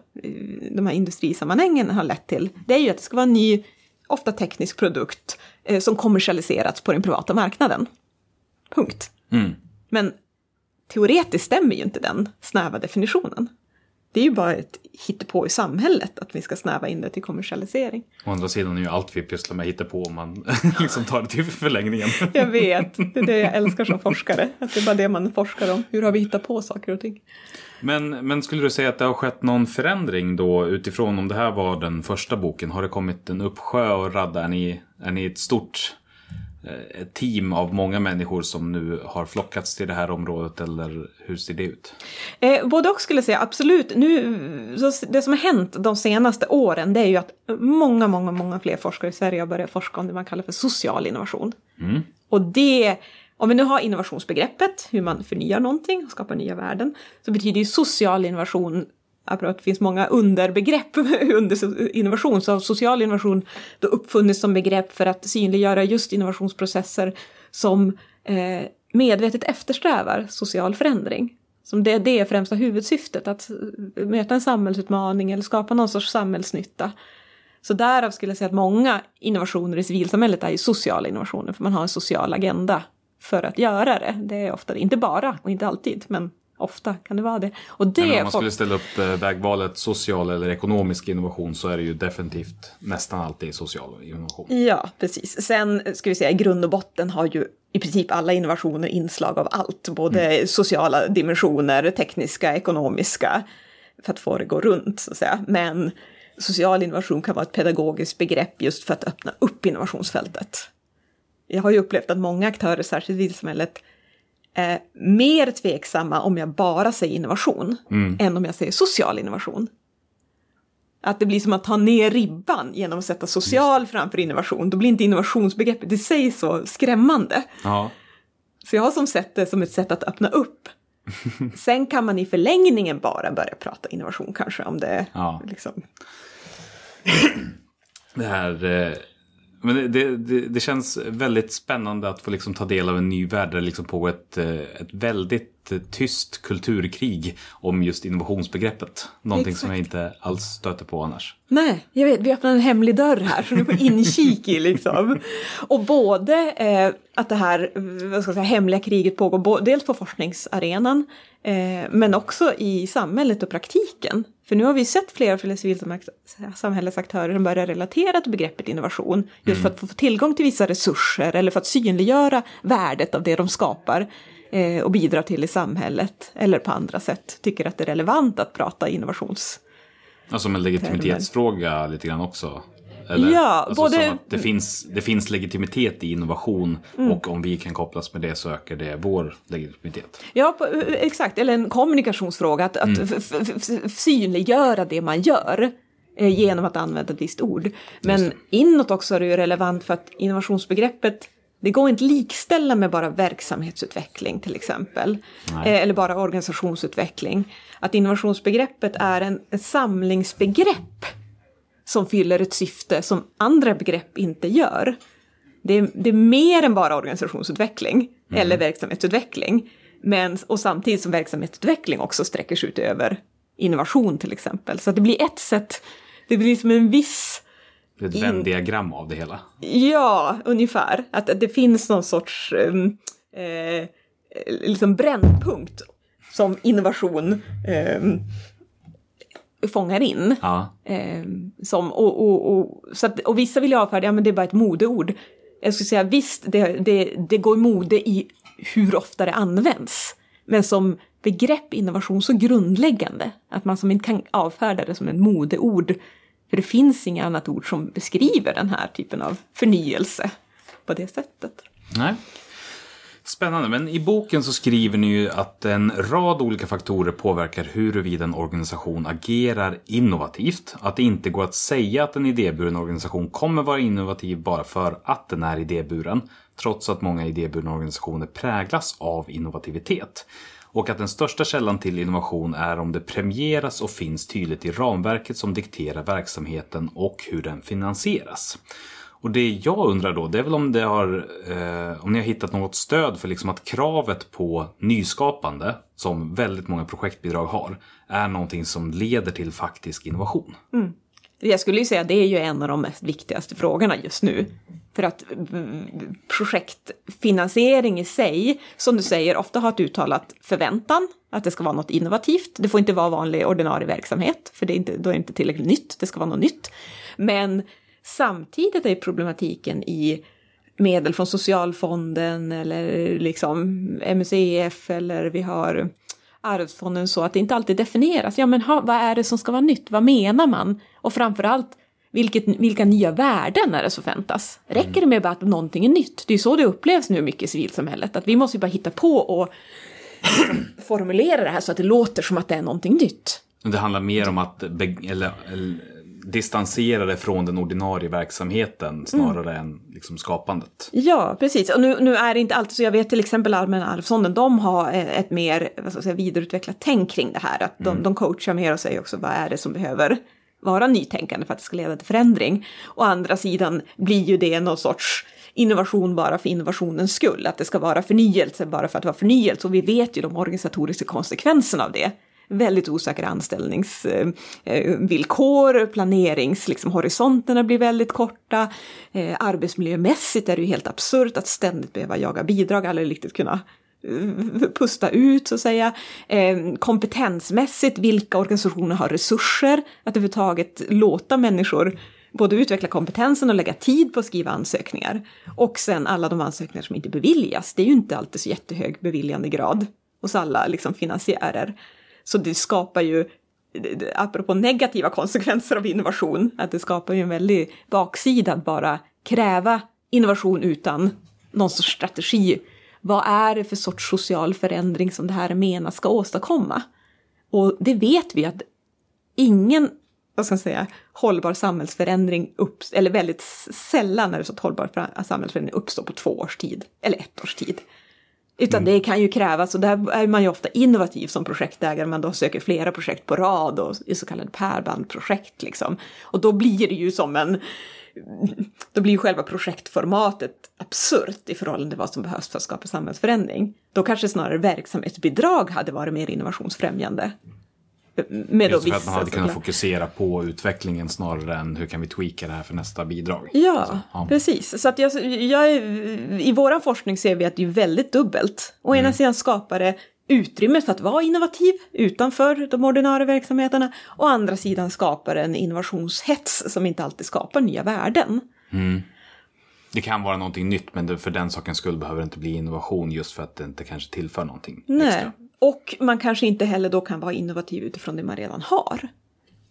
de här industrisammanhängen har lett till, det är ju att det ska vara en ny, ofta teknisk produkt som kommersialiserats på den privata marknaden. Punkt. Mm. Men teoretiskt stämmer ju inte den snäva definitionen. Det är ju bara ett hittepå i samhället att vi ska snäva in det till kommersialisering. Å andra sidan är ju allt vi pysslar med hittepå om man liksom tar det till förlängningen. Jag vet, det är det jag älskar som forskare. Att det är bara det man forskar om. Hur har vi hittat på saker och ting? Men skulle du säga att det har skett någon förändring då utifrån om det här var den första boken? Har det kommit en uppsjö och radda? Är ni ett stort team av många människor som nu har flockats till det här området, eller hur ser det ut? Både och skulle jag säga, absolut. Nu, så det som har hänt de senaste åren, det är ju att många fler forskare i Sverige har börjat forska om det man kallar för social innovation. Mm. Och det, om vi nu har innovationsbegreppet, hur man förnyar någonting och skapar nya värden, så betyder ju social innovation, apropå det finns många underbegrepp under innovation, så social innovation då uppfunnits som begrepp för att synliggöra just innovationsprocesser som medvetet eftersträvar social förändring. Som det är främsta huvudsyftet, att möta en samhällsutmaning eller skapa någon sorts samhällsnytta. Så därav skulle jag säga att många innovationer i civilsamhället är ju sociala innovationer, för man har en social agenda för att göra det. Det är ofta, inte bara och inte alltid, men ofta kan det vara det. Och det, men om man skulle ställa upp vägvalet social eller ekonomisk innovation, så är det ju definitivt nästan alltid social innovation. Ja, precis. Sen ska vi säga, i grund och botten har ju i princip alla innovationer inslag av allt. Både sociala dimensioner, tekniska, ekonomiska, för att få det gå runt så att säga. Men social innovation kan vara ett pedagogiskt begrepp just för att öppna upp innovationsfältet. Jag har ju upplevt att många aktörer, särskilt i civilsamhället, mer tveksamma om jag bara säger innovation än om jag säger social innovation. Att det blir som att ta ner ribban genom att sätta social framför innovation. Då blir inte innovationsbegreppet i sig så skrämmande. Ja. Så jag har som sett det som ett sätt att öppna upp. Sen kan man i förlängningen bara börja prata innovation kanske, om det liksom... Det här... Men det känns väldigt spännande att få liksom ta del av en ny värld där det liksom pågår ett väldigt tyst kulturkrig om just innovationsbegreppet. Någonting Exakt. Som jag inte alls stöter på annars. Nej, jag vet. Vi öppnar en hemlig dörr här som du får inkik i liksom. Och både att det här, vad ska jag säga, hemliga kriget pågår dels på forskningsarenan men också i samhället och praktiken. För nu har vi sett flera civilsamhällesaktörer som börjar relatera till begreppet innovation. Just för att få tillgång till vissa resurser eller för att synliggöra värdet av det de skapar och bidrar till i samhället. Eller på andra sätt tycker att det är relevant att prata innovations. Ja, som en legitimitetsfråga lite grann också. Eller? Ja, alltså både... att det finns legitimitet i innovation och om vi kan kopplas med det så ökar det vår legitimitet. Ja, exakt. Eller en kommunikationsfråga. Att synliggöra det man gör genom att använda ett visst ord. Men inåt också är det ju relevant för att innovationsbegreppet, det går inte likställa med bara verksamhetsutveckling till exempel. Eller bara organisationsutveckling. Att innovationsbegreppet är en samlingsbegrepp som fyller ett syfte som andra begrepp inte gör. Det är mer än bara organisationsutveckling eller verksamhetsutveckling. Och samtidigt som verksamhetsutveckling också sträcker sig ut över innovation till exempel. Så att det blir ett sätt, det blir som en viss... Ett Venn-diagram av det hela. Ja, ungefär. Att det finns någon sorts liksom brännpunkt som innovation fångar in. Ja. Och vissa vill jag avfärda, men det är bara ett modeord. Jag skulle säga, visst, det går mode i hur ofta det används. Men som begrepp innovation så grundläggande att man som inte kan avfärda det som ett modeord. För det finns inga annat ord som beskriver den här typen av förnyelse på det sättet. Nej. Spännande, men i boken så skriver ni ju att en rad olika faktorer påverkar huruvida en organisation agerar innovativt. Att det inte går att säga att en idéburen organisation kommer vara innovativ bara för att den är idéburen, trots att många idéburna organisationer präglas av innovativitet. Och att den största källan till innovation är om det premieras och finns tydligt i ramverket som dikterar verksamheten och hur den finansieras. Och det jag undrar då, det är väl om ni har hittat något stöd för liksom att kravet på nyskapande, som väldigt många projektbidrag har, är någonting som leder till faktisk innovation. Mm. Jag skulle ju säga att det är ju en av de mest viktigaste frågorna just nu. För att projektfinansiering i sig, som du säger, ofta har ett uttalat förväntan att det ska vara något innovativt. Det får inte vara vanlig ordinarie verksamhet, för det är inte, då är det inte tillräckligt nytt, det ska vara något nytt. Men samtidigt är problematiken i medel från socialfonden eller liksom MUCF eller vi har arvsfonden så att det inte alltid definieras. Ja, men vad är det som ska vara nytt? Vad menar man? Och framförallt, vilka nya värden är det som förväntas? Räcker det med bara att någonting är nytt? Det är så det upplevs nu mycket i civilsamhället. Att vi måste ju bara hitta på och formulera det här så att det låter som att det är någonting nytt. Det handlar mer om att distansera det från den ordinarie verksamheten snarare än liksom skapandet. Ja, precis. Och nu är det inte alltid så. Jag vet till exempel Allmänna Arvsfonden, de har ett mer vidareutvecklat tänk kring det här. Att de coachar mer och säger också vad är det som behöver vara nytänkande för att det ska leda till förändring. Å andra sidan blir ju det någon sorts innovation bara för innovationens skull. Att det ska vara förnyelse bara för att vara förnyelse. Och vi vet ju de organisatoriska konsekvenserna av det. Väldigt osäkra anställningsvillkor, planeringshorisonterna blir väldigt korta. Arbetsmiljömässigt är det ju helt absurt att ständigt behöva jaga bidrag, aldrig riktigt kunna pusta ut så att säga. Kompetensmässigt, vilka organisationer har resurser att överhuvudtaget låta människor både utveckla kompetensen och lägga tid på att skriva ansökningar. Och sen alla de ansökningar som inte beviljas, det är ju inte alltid så jättehög beviljandegrad hos alla finansiärer. Så det skapar ju, apropå negativa konsekvenser av innovation, att det skapar ju en väldig baksida att bara kräva innovation utan någon sorts strategi. Vad är det för sorts social förändring som det här menas ska åstadkomma? Och det vet vi att ingen, hållbar samhällsförändring uppstår, eller väldigt sällan är det så att hållbar samhällsförändring uppstår på 2 års tid, eller 1 års tid. Utan det kan ju krävas, och där är man ju ofta innovativ som projektägare, man då söker flera projekt på rad och i så kallade pärbandprojekt liksom. Och då blir det ju då blir ju själva projektformatet absurt i förhållande till vad som behövs för att skapa samhällsförändring. Då kanske snarare verksamhetsbidrag hade varit mer innovationsfrämjande. Just för att man hade kunnat fokusera på utvecklingen snarare än hur kan vi tweaka det här för nästa bidrag. Ja, alltså, ja. Precis. Så att i vår forskning ser vi att det är väldigt dubbelt. Å ena sidan skapar det utrymme för att vara innovativ utanför de ordinarie verksamheterna. Å andra sidan skapar det en innovationshets som inte alltid skapar nya värden. Mm. Det kan vara någonting nytt, men för den sakens skull behöver det inte bli innovation just för att det inte kanske tillför någonting extra. Och man kanske inte heller då kan vara innovativ utifrån det man redan har.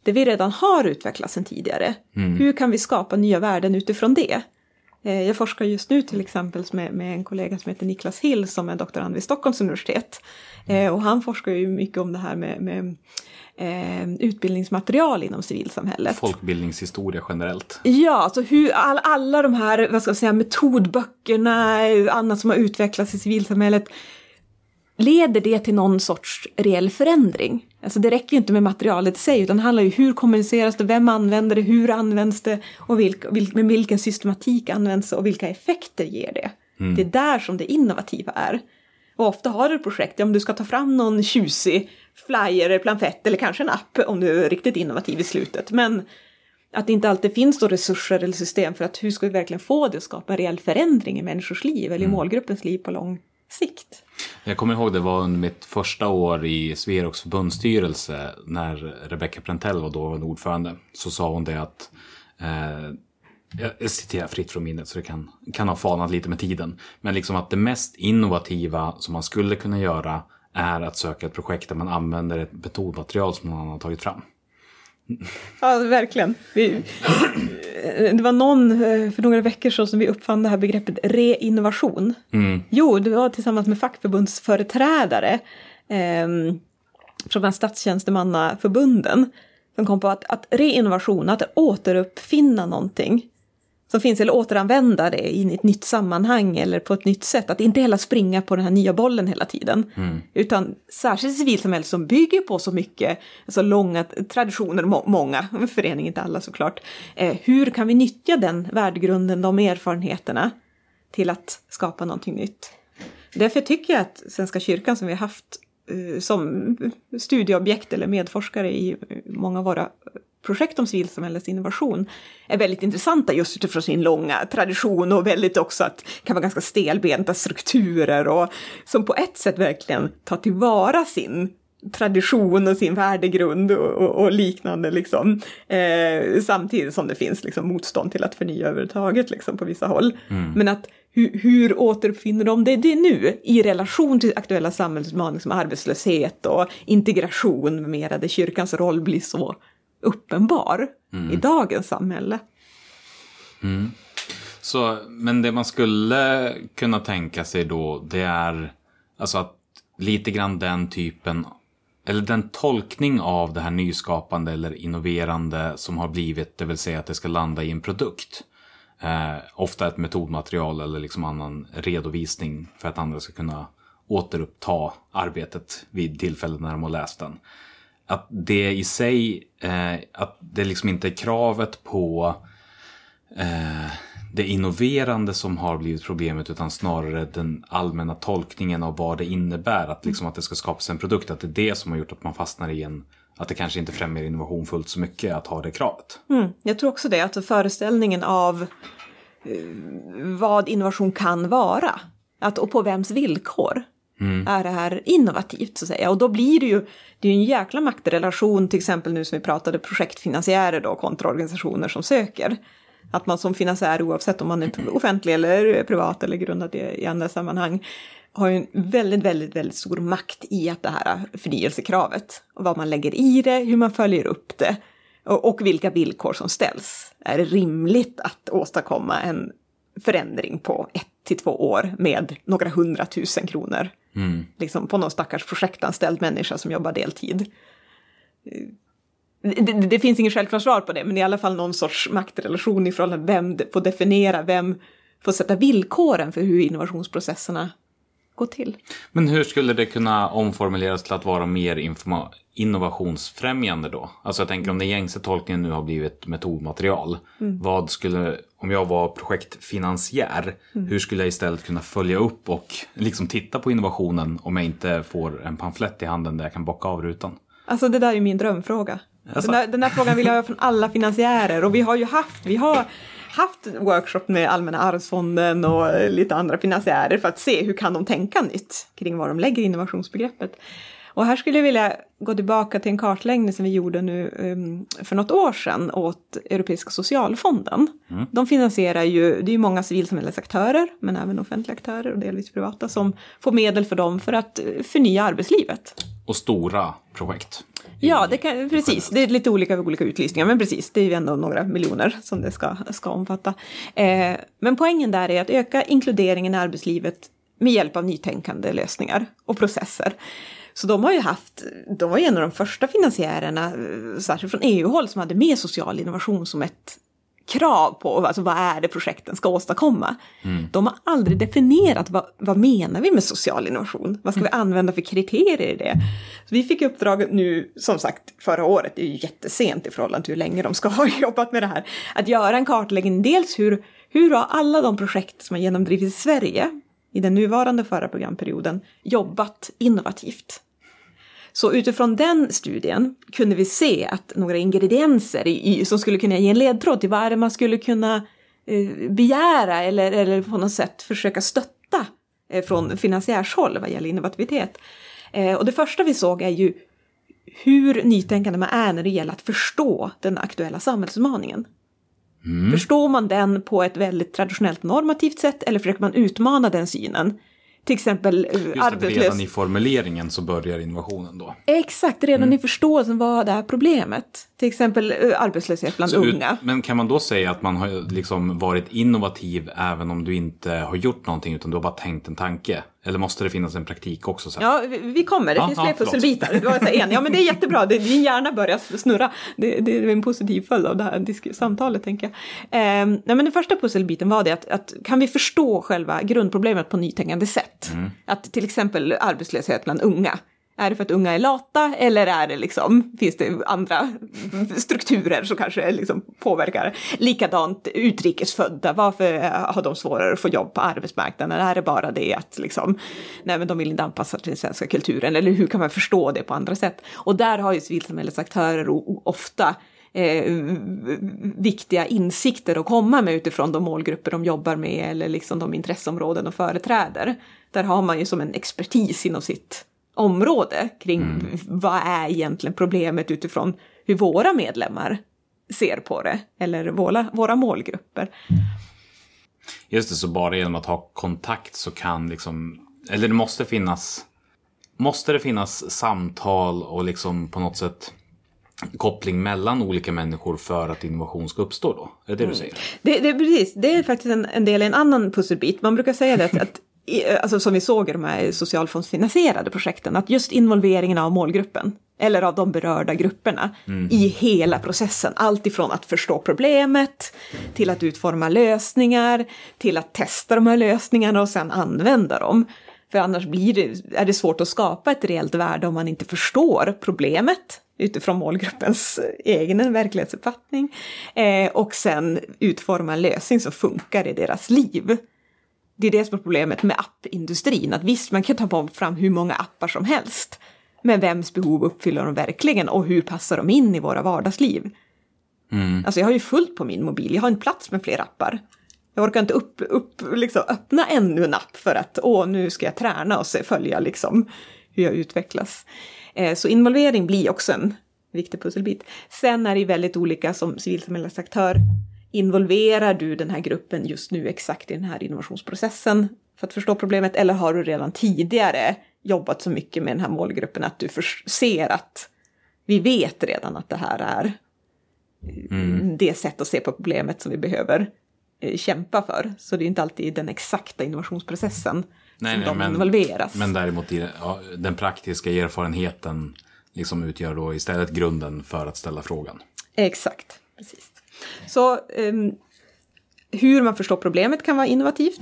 Det vi redan har utvecklats sedan tidigare. Hur kan vi skapa nya värden utifrån det? Jag forskar just nu till exempel med en kollega som heter Niklas Hill som är doktorand vid Stockholms universitet. Och han forskar ju mycket om det här med utbildningsmaterial inom civilsamhället. Folkbildningshistoria generellt. Ja, så hur alla de här metodböckerna, annat som har utvecklats i civilsamhället, leder det till någon sorts reell förändring? Alltså det räcker ju inte med materialet i sig, utan det handlar ju hur kommuniceras det, vem använder det, hur används det och med vilken systematik används det och vilka effekter ger det. Mm. Det är där som det innovativa är. Och ofta har du ett projekt, om du ska ta fram någon tjusig flyer, planfett eller kanske en app om du är riktigt innovativ i slutet. Men att det inte alltid finns då resurser eller system för att hur ska vi verkligen få det att skapa en reell förändring i människors liv eller i målgruppens liv på lång sikt. Jag kommer ihåg det var under mitt första år i Sverox förbundsstyrelse när Rebecca Prentell var då en ordförande, så sa hon det att jag citerar fritt från minnet så det kan ha falnat lite med tiden, men liksom att det mest innovativa som man skulle kunna göra är att söka ett projekt där man använder ett metodmaterial som någon har tagit fram. Ja, verkligen. Det var någon för några veckor sedan som vi uppfann det här begreppet reinnovation. Mm. Jo, det var tillsammans med fackförbundsföreträdare från den statstjänstemannaförbunden som kom på att reinnovation, att återuppfinna någonting som finns eller återanvända det i ett nytt sammanhang eller på ett nytt sätt. Att inte hela springa på den här nya bollen hela tiden. Mm. Utan särskilt civilsamhället som bygger på så mycket, alltså långa traditioner, många, förening inte alla såklart. Hur kan vi nyttja den värdegrunden, de erfarenheterna till att skapa någonting nytt? Därför tycker jag att Svenska kyrkan som vi har haft som studieobjekt eller medforskare i många av våra projekt om civilsamhällets innovation är väldigt intressanta just utifrån sin långa tradition och väldigt också att kan vara ganska stelbenta strukturer och som på ett sätt verkligen tar tillvara sin tradition och sin värdegrund och liknande liksom. Samtidigt som det finns liksom motstånd till att förnya överhuvudtaget liksom, på vissa håll. Mm. Men att hur återuppfinner de det nu i relation till aktuella samhällsutmaningar som arbetslöshet och integration med mera, där kyrkans roll blir så uppenbar i dagens samhälle. Mm. Så, men det man skulle kunna tänka sig då, det är alltså att lite grann den typen, eller den tolkning av det här nyskapande eller innoverande som har blivit, det vill säga att det ska landa i en produkt. Ofta ett metodmaterial eller liksom annan redovisning för att andra ska kunna återuppta arbetet vid tillfället när de har läst den. Att det i sig, att det liksom inte är kravet på det innoverande som har blivit problemet, utan snarare den allmänna tolkningen av vad det innebär att, liksom, att det ska skapas en produkt. Att det är det som har gjort att man fastnar i en, att det kanske inte främjar innovation fullt så mycket att ha det kravet. Mm, jag tror också det, att föreställningen av vad innovation kan vara att, och på vems villkor. Mm. Är det här innovativt så att säga, och då blir det är ju en jäkla maktrelation, till exempel nu som vi pratade projektfinansiärer då kontra organisationer som söker, att man som finansiär oavsett om man är offentlig eller privat eller grundad i andra sammanhang har ju en väldigt, väldigt, väldigt stor makt i att det här förnyelsekravet och vad man lägger i det, hur man följer upp det och vilka villkor som ställs. Är det rimligt att åstadkomma en förändring på 1 till 2 år med några 100 000 kronor liksom på någon stackars projektanställd människa som jobbar deltid? Det finns ingen självklart svar på det, men i alla fall någon sorts maktrelation i förhållande till vem får definiera, vem får sätta villkoren för hur innovationsprocesserna går till. Men hur skulle det kunna omformuleras till att vara mer innovationsfrämjande då? Alltså jag tänker om den gängse tolkningen nu har blivit metodmaterial. Mm. Vad skulle, om jag var projektfinansiär, hur skulle jag istället kunna följa upp och liksom titta på innovationen om jag inte får en pamflett i handen där jag kan bocka av rutan? Alltså det där är min drömfråga. Alltså. Den här frågan vill jag ha från alla finansiärer, och vi har haft workshop med Allmänna Arvsfonden och lite andra finansiärer för att se hur kan de tänka nytt kring vad de lägger i innovationsbegreppet. Och här skulle jag vilja gå tillbaka till en kartläggning som vi gjorde nu för något år sedan åt Europeiska socialfonden. Mm. De finansierar ju, det är ju många civilsamhällesaktörer men även offentliga aktörer och delvis privata som får medel för dem för att förnya arbetslivet. Och stora projekt. Ja, det kan, precis. Det är lite olika för olika utlysningar, men precis, det är ju ändå några miljoner som det ska omfatta. Men poängen där är att öka inkluderingen i arbetslivet med hjälp av nytänkande lösningar och processer. Så de var ju en av de första finansiärerna, särskilt från EU-håll, som hade med social innovation som ett krav på, alltså vad är det projekten ska åstadkomma. Mm. De har aldrig definierat vad menar vi med social innovation? Vad ska vi använda för kriterier i det? Så vi fick uppdraget nu, som sagt, förra året, det är ju jättesent i förhållande till hur länge de ska ha jobbat med det här, att göra en kartläggning dels hur har alla de projekt som har genomdrivits i Sverige i den nuvarande förra programperioden jobbat innovativt. Så utifrån den studien kunde vi se att några ingredienser som skulle kunna ge en ledtråd till vad man skulle kunna begära eller på något sätt försöka stötta från finansiärshåll vad gäller innovativitet. Och det första vi såg är ju hur nytänkande man är när det gäller att förstå den aktuella samhällsutmaningen. Mm. Förstår man den på ett väldigt traditionellt normativt sätt eller försöker man utmana den synen? Till exempel arbetslöshet. Redan i formuleringen så börjar innovationen då. Exakt, redan i förståelsen vad det här problemet. Till exempel arbetslöshet bland unga. Men kan man då säga att man har liksom varit innovativ även om du inte har gjort någonting utan du har bara tänkt en tanke? Eller måste det finnas en praktik också? Så? Ja, vi kommer. Det finns fler pusselbitar. Du var så en. Ja, men det är jättebra. Din hjärna börjar snurra. Det är en positiv följd av det här samtalet, tänker jag. Nej, men den första pusselbiten var det att kan vi förstå själva grundproblemet på nytänkande sätt? Mm. Att till exempel arbetslöshet bland unga. Är det för att unga är lata eller är det liksom, finns det andra strukturer som kanske liksom påverkar? Likadant utrikesfödda, varför har de svårare att få jobb på arbetsmarknaden? Är det bara det att liksom, nej men de vill inte anpassa till den svenska kulturen? Eller hur kan man förstå det på andra sätt? Och där har ju civilsamhällets aktörer ofta viktiga insikter att komma med utifrån de målgrupper de jobbar med eller liksom de intresseområden de företräder. Där har man ju som en expertis inom sitt område kring vad är egentligen problemet utifrån hur våra medlemmar ser på det eller våra målgrupper. Just det, så bara genom att ha kontakt så kan liksom, eller det måste det finnas samtal och liksom på något sätt koppling mellan olika människor för att innovation ska uppstå då? Är det du säger? Det är precis, det är faktiskt en del i en annan pusselbit. Man brukar säga det att alltså som vi såg i de här socialfondsfinansierade projekten, att just involveringen av målgruppen eller av de berörda grupperna i hela processen, allt ifrån att förstå problemet till att utforma lösningar, till att testa de här lösningarna och sen använda dem. För annars är det svårt att skapa ett reellt värde om man inte förstår problemet utifrån målgruppens egen verklighetsuppfattning och sen utforma en lösning som funkar i deras liv. Det är det som är problemet med appindustrin. Att visst, man kan ta fram hur många appar som helst. Men vems behov uppfyller de verkligen? Och hur passar de in i våra vardagsliv? Mm. Alltså jag har ju fullt på min mobil. Jag har en plats med fler appar. Jag orkar inte liksom, öppna ännu en app för att nu ska jag träna och följa liksom, hur jag utvecklas. Så involvering blir också en viktig pusselbit. Sen är det väldigt olika som civilsamhällets aktör. Involverar du den här gruppen just nu exakt i den här innovationsprocessen för att förstå problemet? Eller har du redan tidigare jobbat så mycket med den här målgruppen att du ser att vi vet redan att det här är det sätt att se på problemet som vi behöver kämpa för? Så det är inte alltid den exakta innovationsprocessen som de involveras. Men däremot den praktiska erfarenheten liksom utgör då istället grunden för att ställa frågan. Exakt, precis. Så hur man förstår problemet kan vara innovativt.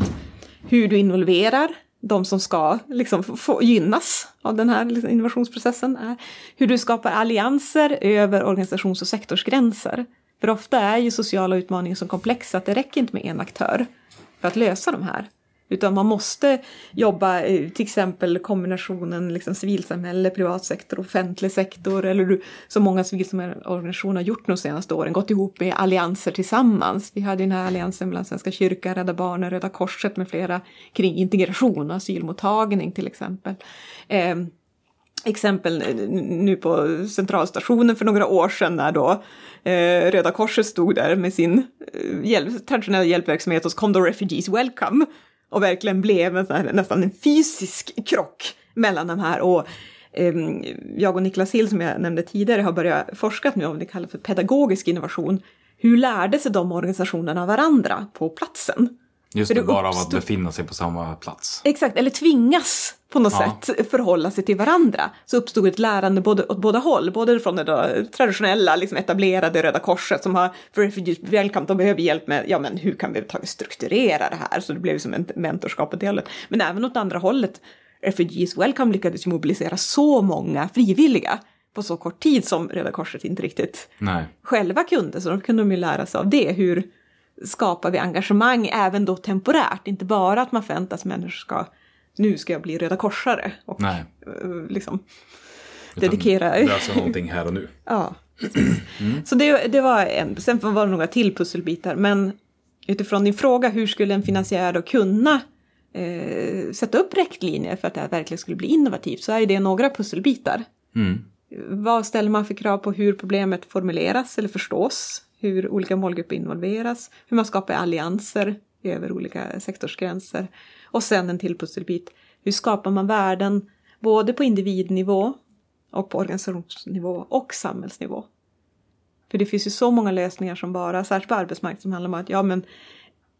Hur du involverar de som ska liksom, få gynnas av den här liksom, innovationsprocessen är. Hur du skapar allianser över organisations- och sektorsgränser. För ofta är ju sociala utmaningar så komplexa att det räcker inte med en aktör för att lösa de här. Utan man måste jobba till exempel kombinationen liksom, civilsamhälle, privatsektor, offentlig sektor. Eller som många civilsamhällesorganisationer har gjort de senaste åren. Gått ihop med allianser tillsammans. Vi hade den här alliansen mellan Svenska kyrkan, Rädda barn, Röda korset med flera. Kring integration och asylmottagning till exempel. Exempel nu på centralstationen för några år sedan när då Röda korset stod där med sin traditionella hjälpverksamhet. Och så kom då Refugees Welcome. Och verkligen blev en sån här, nästan en fysisk krock mellan de här. Och jag och Niklas Hill som jag nämnde tidigare har börjat forska nu om det kallas för pedagogisk innovation. Hur lärde sig de organisationerna varandra på platsen? Just det, bara av att befinna sig på samma plats. Exakt, eller tvingas på något sätt förhålla sig till varandra. Så uppstod ett lärande åt båda håll. Både från det då traditionella, liksom etablerade Röda korset som har för Refugees Welcome, de behöver hjälp med, ja men hur kan vi strukturera det här? Så det blev som en mentorskap åt det hållet. Men även åt andra hållet, Refugees Welcome lyckades ju mobilisera så många frivilliga på så kort tid som Röda korset inte riktigt själva kunde. Så de kunde ju lära sig av det, hur skapar vi engagemang även då temporärt. Inte bara att man förväntas människor ska, nu ska jag bli röda korsare och liksom dedikera. Utan lösa någonting här och nu. Ja, mm. Så det var en. Sen var det några till pusselbitar. Men utifrån din fråga, hur skulle en finansiär då kunna sätta upp riktlinjer för att det här verkligen skulle bli innovativt? Så är det några pusselbitar. Mm. Vad ställer man för krav på hur problemet formuleras eller förstås? Hur olika målgrupper involveras, hur man skapar allianser över olika sektorsgränser. Och sen en till pusselbit, hur skapar man värden både på individnivå och på organisationsnivå och samhällsnivå. För det finns ju så många lösningar som bara, särskilt på arbetsmarknaden, som handlar om att ja, men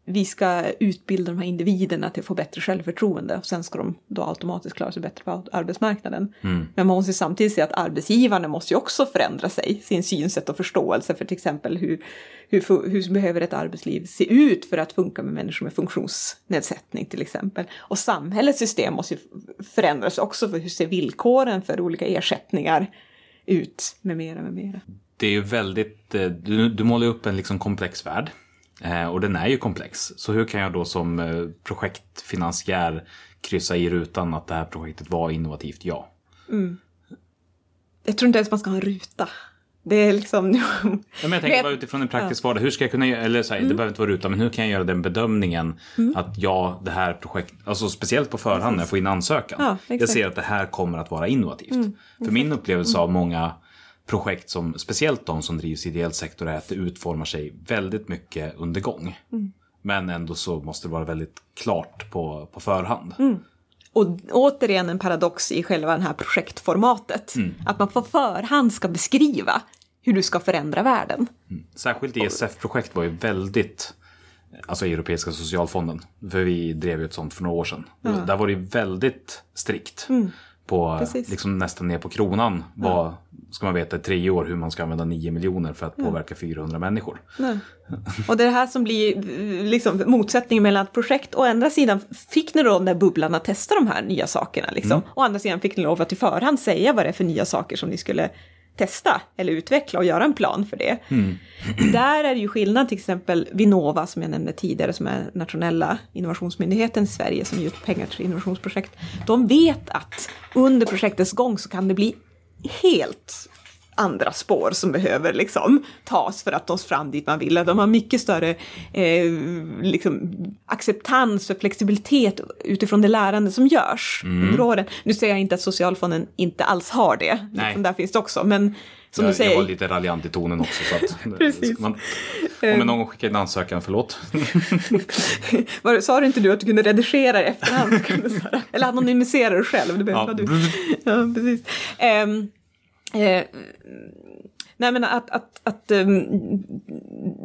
vi ska utbilda de här individerna till att få bättre självförtroende. Och sen ska de då automatiskt klara sig bättre på arbetsmarknaden. Mm. Men man måste samtidigt se att arbetsgivarna måste ju också förändra sig. Sin synsätt och förståelse för till exempel hur behöver ett arbetsliv se ut för att funka med människor med funktionsnedsättning till exempel. Och samhällets system måste ju förändras också för hur ser villkoren för olika ersättningar ut med mera, med mera. Det är ju väldigt, du målar upp en liksom komplex värld. Och den är ju komplex. Så hur kan jag då som projektfinansiär kryssa i rutan att det här projektet var innovativt? Ja. Mm. Jag tror inte ens man ska ha en ruta. Det är liksom... men jag tänker bara utifrån en praktisk vardag. Hur ska jag kunna, eller så här, det behöver inte vara ruta, men hur kan jag göra den bedömningen att det här projektet, alltså speciellt på förhand när jag får in ansökan. Ja, jag ser att det här kommer att vara innovativt. För min upplevelse av många projekt, som speciellt de som drivs i ideell sektor, är att det utformar sig väldigt mycket under gång. Men ändå så måste det vara väldigt klart på förhand. Och återigen en paradox i själva den här projektformatet. Att man på förhand ska beskriva hur du ska förändra världen. Särskilt ESF-projekt var ju väldigt, alltså Europeiska socialfonden, för vi drev ju ett sånt för några år sedan. Där var det ju väldigt strikt. På, liksom nästan ner på kronan var, ska man veta i 3 år hur man ska använda 9 miljoner för att påverka 400 människor. Och det är det här som blir liksom motsättningen mellan ett projekt. Å andra sidan fick ni då den där bubblan att testa de här nya sakerna. Liksom. Å andra sidan fick ni lov att i förhand säga vad det är för nya saker som ni skulle testa eller utveckla och göra en plan för det. Där är det ju skillnad, till exempel Vinnova som jag nämnde tidigare, som är nationella innovationsmyndigheten i Sverige som gjort pengar till innovationsprojekt. De vet att under projektets gång så kan det bli helt andra spår som behöver liksom tas för att tas fram dit man vill. De har mycket större liksom acceptans för flexibilitet utifrån det lärande som görs under åren. Nu säger jag inte att socialfonden inte alls har det. Liksom där finns det också. Men som du säger... jag var lite raljant i tonen också. Så att, precis. Om någon skickar en ansökan, förlåt. Sa du inte du att du kunde redigera i efterhand? Eller anonymisera dig själv? Det behöver du. Ja, precis. Nej men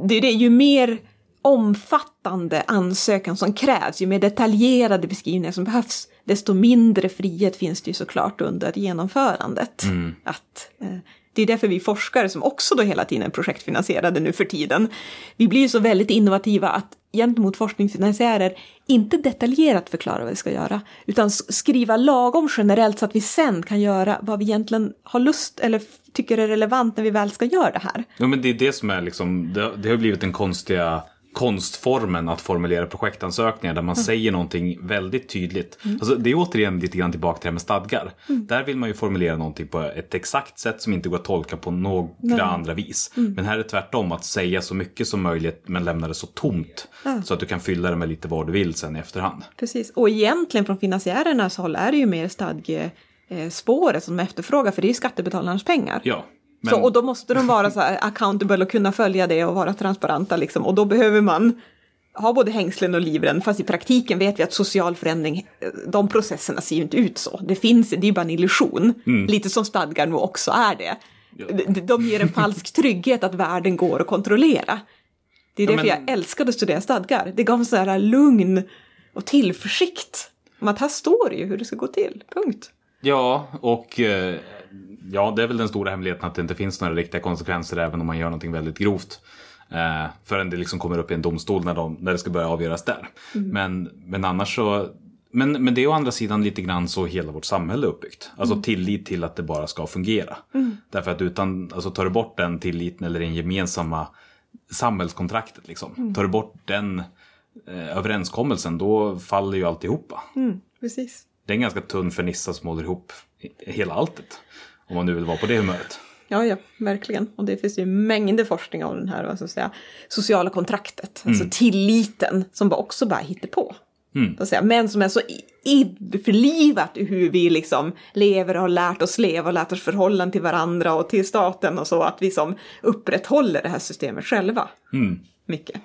det är ju mer omfattande ansökan som krävs, ju mer detaljerade beskrivningar som behövs, desto mindre frihet finns det ju såklart under genomförandet. Det är därför vi forskare, som också då hela tiden projektfinansierade nu för tiden, vi blir ju så väldigt innovativa att gentemot forskningsfinansiärer inte detaljerat förklara vad vi ska göra, utan skriva lagom generellt så att vi sen kan göra vad vi egentligen har lust eller tycker är relevant när vi väl ska göra det här. Ja, men det är det som är liksom, det har blivit den konstiga konstformen att formulera projektansökningar där man säger någonting väldigt tydligt. Alltså, det är återigen lite grann tillbaka till det här med stadgar. Där vill man ju formulera någonting på ett exakt sätt som inte går att tolka på några andra vis. Men här är det tvärtom, att säga så mycket som möjligt men lämna det så tomt så att du kan fylla det med lite vad du vill sen i efterhand. Precis, och egentligen från finansiärernas håll är det ju mer stadgespåret som de efterfrågar, för det är ju skattebetalarnas pengar. Ja. Men... så, och då måste de vara så här accountable och kunna följa det och vara transparenta liksom. Och då behöver man ha både hängslen och livren, fast i praktiken vet vi att social förändring, de processerna ser ju inte ut så. Det finns, det är bara en illusion. Mm. Lite som stadgar nu också är det. Ja. De ger en falsk trygghet att världen går att kontrollera. Det är därför jag älskade att studera stadgar. Det gav en sån här lugn och tillförsikt. Om att här står det ju hur det ska gå till, punkt. Ja, och ja, det är väl den stora hemligheten att det inte finns några riktiga konsekvenser även om man gör någonting väldigt grovt. Förrän det liksom kommer upp i en domstol när det ska börja avgöras där. Mm. Men annars så... Men det är å andra sidan lite grann så hela vårt samhälle är uppbyggt. Alltså tillit till att det bara ska fungera. Mm. Därför att utan, alltså tar du bort den tilliten eller den gemensamma samhällskontraktet liksom. Mm. Tar du bort den överenskommelsen, då faller ju alltihopa. Mm, precis. Det är en ganska tunn fernissa som håller ihop hela alltet. Om man nu vill vara på det humöret. Ja, verkligen. Och det finns ju mängder forskning om den här, vad ska jag säga, sociala kontraktet. Mm. Alltså tilliten som också bara hittar på. Mm. Men som är så förlivat i hur vi liksom lever och har lärt oss leva och lärt oss förhållanden till varandra och till staten och så. Att vi som upprätthåller det här systemet själva. Mm. Mycket.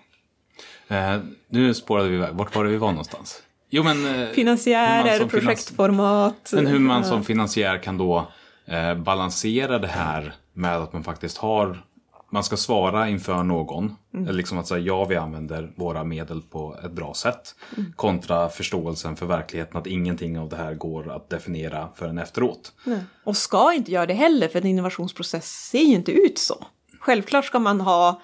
Nu spårade vi iväg. Vart var det vi var någonstans? Jo, men, finansiärer, projektformat. Men hur man som finansiär kan då balansera det här med att man faktiskt har... Man ska svara inför någon. Mm. Liksom att säga ja, vi använder våra medel på ett bra sätt. Mm. Kontra förståelsen för verkligheten att ingenting av det här går att definiera förrän efteråt. Nej. Och ska inte göra det heller, för en innovationsprocess ser ju inte ut så. Självklart ska man ha...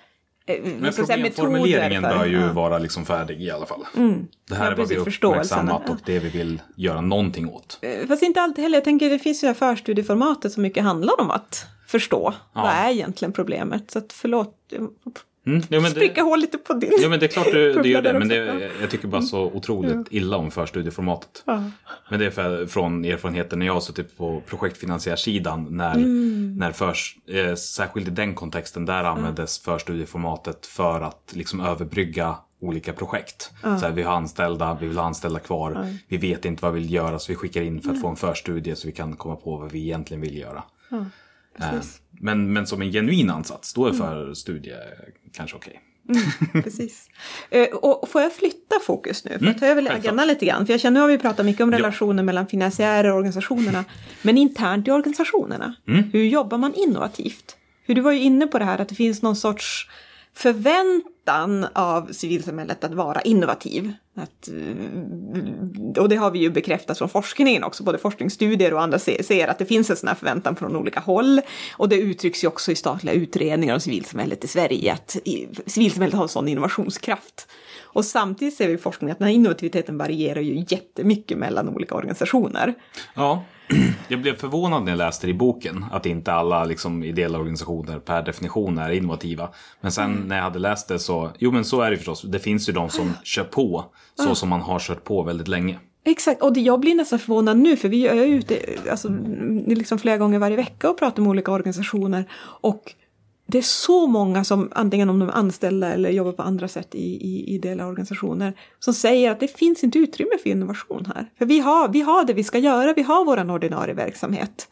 Men problemformuleringen bör ju vara liksom färdig i alla fall. Mm. Det här är vad vi har uppmärksammat och det vi vill göra någonting åt. Fast inte alltid heller. Jag tänker det finns ju det här förstudieformatet som mycket handlar om att förstå. Ja. Vad är egentligen problemet? Så att förlåt, spricka hål lite på din. Ja, men det är klart du gör det. Men det, jag tycker bara så otroligt illa om förstudieformatet. Ja. Men det är från erfarenheten när jag har suttit på projektfinansiärsidan när särskilt i den kontexten där användes förstudieformatet för att liksom överbrygga olika projekt. Så här, vi har anställda, vi vill ha anställda kvar. Vi vet inte vad vi vill göra så vi skickar in för att få en förstudie så vi kan komma på vad vi egentligen vill göra. Ja. Men som en genuin ansats då är för studie kanske okej. Mm, precis. Och får jag flytta fokus nu? För jag tar över agendan lite grann. För jag känner att vi pratar mycket om relationer mellan finansiärer och organisationerna. Men internt i organisationerna. Mm. Hur jobbar man innovativt? Hur du var ju inne på det här att det finns någon sorts förväntan av civilsamhället att vara innovativ. Och det har vi ju bekräftat från forskningen också. Både forskningsstudier och andra ser att det finns en sån här förväntan från olika håll. Och det uttrycks ju också i statliga utredningar om civilsamhället i Sverige. Att civilsamhället har en sån innovationskraft. Och samtidigt ser vi i forskningen att den här innovativiteten varierar ju jättemycket mellan olika organisationer. Ja, jag blev förvånad när jag läste i boken att inte alla liksom, ideella organisationer per definition är innovativa. Men sen när jag hade läst det så, jo men så är det förstås. Det finns ju de som kör på så som man har kört på väldigt länge. Exakt, och jag blir nästan förvånad nu för vi är ute alltså, liksom flera gånger varje vecka och pratar med olika organisationer och det är så många som, antingen om de är anställda eller jobbar på andra sätt i ideella organisationer, som säger att det finns inte utrymme för innovation här. För vi har det vi ska göra, vi har vår ordinarie verksamhet.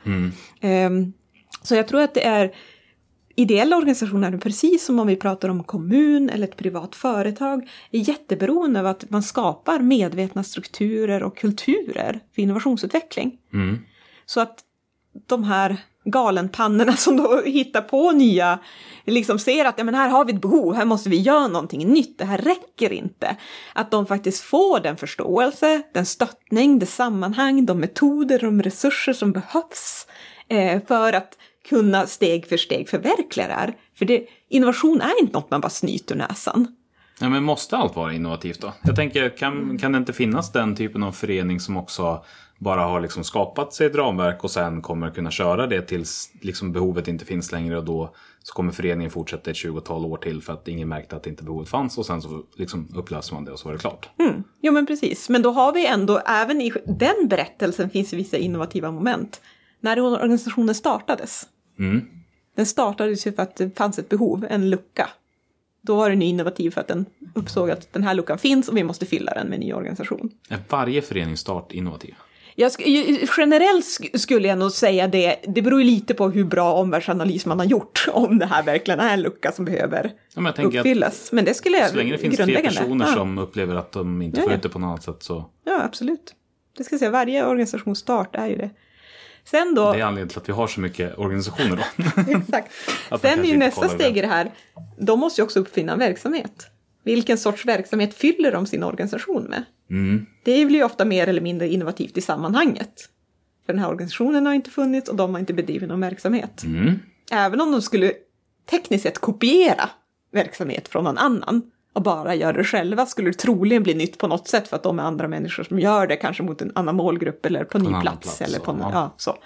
Så jag tror att det är ideella organisationer, precis som om vi pratar om kommun eller ett privat företag, är jätteberoende av att man skapar medvetna strukturer och kulturer för innovationsutveckling. Mm. Så att de här galenpannorna som då hittar på nya, liksom ser att ja, men här har vi ett behov, här måste vi göra någonting nytt, det här räcker inte. Att de faktiskt får den förståelse, den stöttning, det sammanhang, de metoder, de resurser som behövs för att kunna steg för steg förverkliga det här. För innovation är inte något man bara snyter näsan. Ja, men måste allt vara innovativt då? Jag tänker, kan det inte finnas den typen av förening som också bara har liksom skapat sig ett ramverk och sen kommer kunna köra det tills liksom behovet inte finns längre och då så kommer föreningen fortsätta ett 20-tal år till för att ingen märkte att inte behovet fanns och sen så liksom upplöser man det och så var det klart. Mm. Jo men precis, men då har vi ändå, även i den berättelsen finns vissa innovativa moment. När organisationen startades, den startades ju för att det fanns ett behov, en lucka. Då var den innovativ för att den uppsåg att den här luckan finns och vi måste fylla den med en ny organisation. Är varje föreningsstart innovativ? Generellt skulle jag nog säga det. Det beror ju lite på hur bra omvärldsanalys man har gjort. Om det här verkligen är en lucka som behöver uppfyllas. Men det skulle jag, så länge det finns tre personer som upplever att de inte får ut det på något annat sätt. Så. Ja, absolut. Det ska jag säga, varje organisationsstart är ju det. Sen då, det är anledningen till att vi har så mycket organisationer då. Exakt. Sen är ju nästa steg i det här. De måste ju också uppfinna en verksamhet. Vilken sorts verksamhet fyller de sin organisation med? Mm. Det blir ju ofta mer eller mindre innovativt i sammanhanget. För den här organisationen har inte funnits och de har inte bedrivit någon verksamhet. Mm. Även om de skulle tekniskt sett kopiera verksamhet från någon annan och bara göra det själva, skulle det troligen bli nytt på något sätt för att de är andra människor som gör det, kanske mot en annan målgrupp eller på en ny plats. Eller på en, ja, så.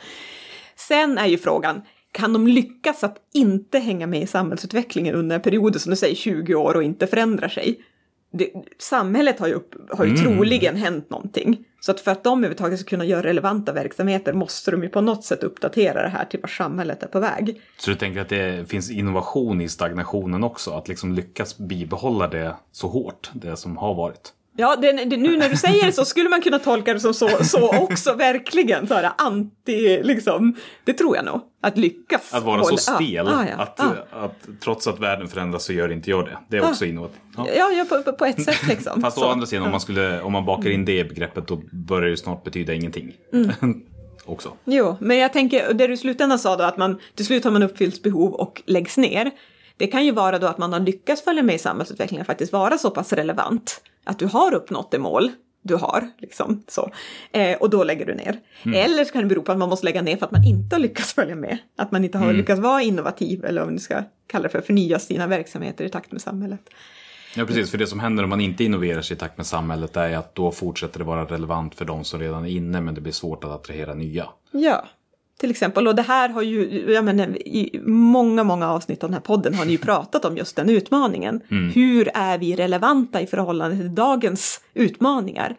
Sen är ju frågan, kan de lyckas att inte hänga med i samhällsutvecklingen under en period som du säger 20 år och inte förändrar sig? Samhället har ju troligen hänt någonting. Så att för att de överhuvudtaget ska kunna göra relevanta verksamheter måste de ju på något sätt uppdatera det här till vad samhället är på väg. Så du tänker att det finns innovation i stagnationen också? Att liksom lyckas bibehålla det så hårt, det som har varit? Ja, nu när du säger det så skulle man kunna tolka det som så också, verkligen. Så här, det tror jag nog, att lyckas. Att vara så stel, att trots att världen förändras så gör det. Det är också innovativt. Ja, på ett sätt liksom. Fast å andra sidan, om man bakar in det begreppet, då börjar det ju snart betyda ingenting. Mm. också. Jo, men jag tänker, det du i slutändan sa då, att man, till slut har man uppfyllt behov och läggs ner. Det kan ju vara då att man har lyckats följa med i samhällsutvecklingen, faktiskt vara så pass relevant att du har uppnått det mål du har. Liksom, så. Och då lägger du ner. Eller så kan det bero på att man måste lägga ner för att man inte har lyckats följa med. Att man inte har lyckats vara innovativ, eller om du ska kalla det för förnya sina verksamheter i takt med samhället. Ja, precis. För det som händer om man inte innoverar sig i takt med samhället är att då fortsätter det vara relevant för de som redan är inne, men det blir svårt att attrahera nya. Ja, till exempel. Och det här har ju, jag menar, i många, många avsnitt av den här podden har ni ju pratat om just den utmaningen. Mm. Hur är vi relevanta i förhållande till dagens utmaningar?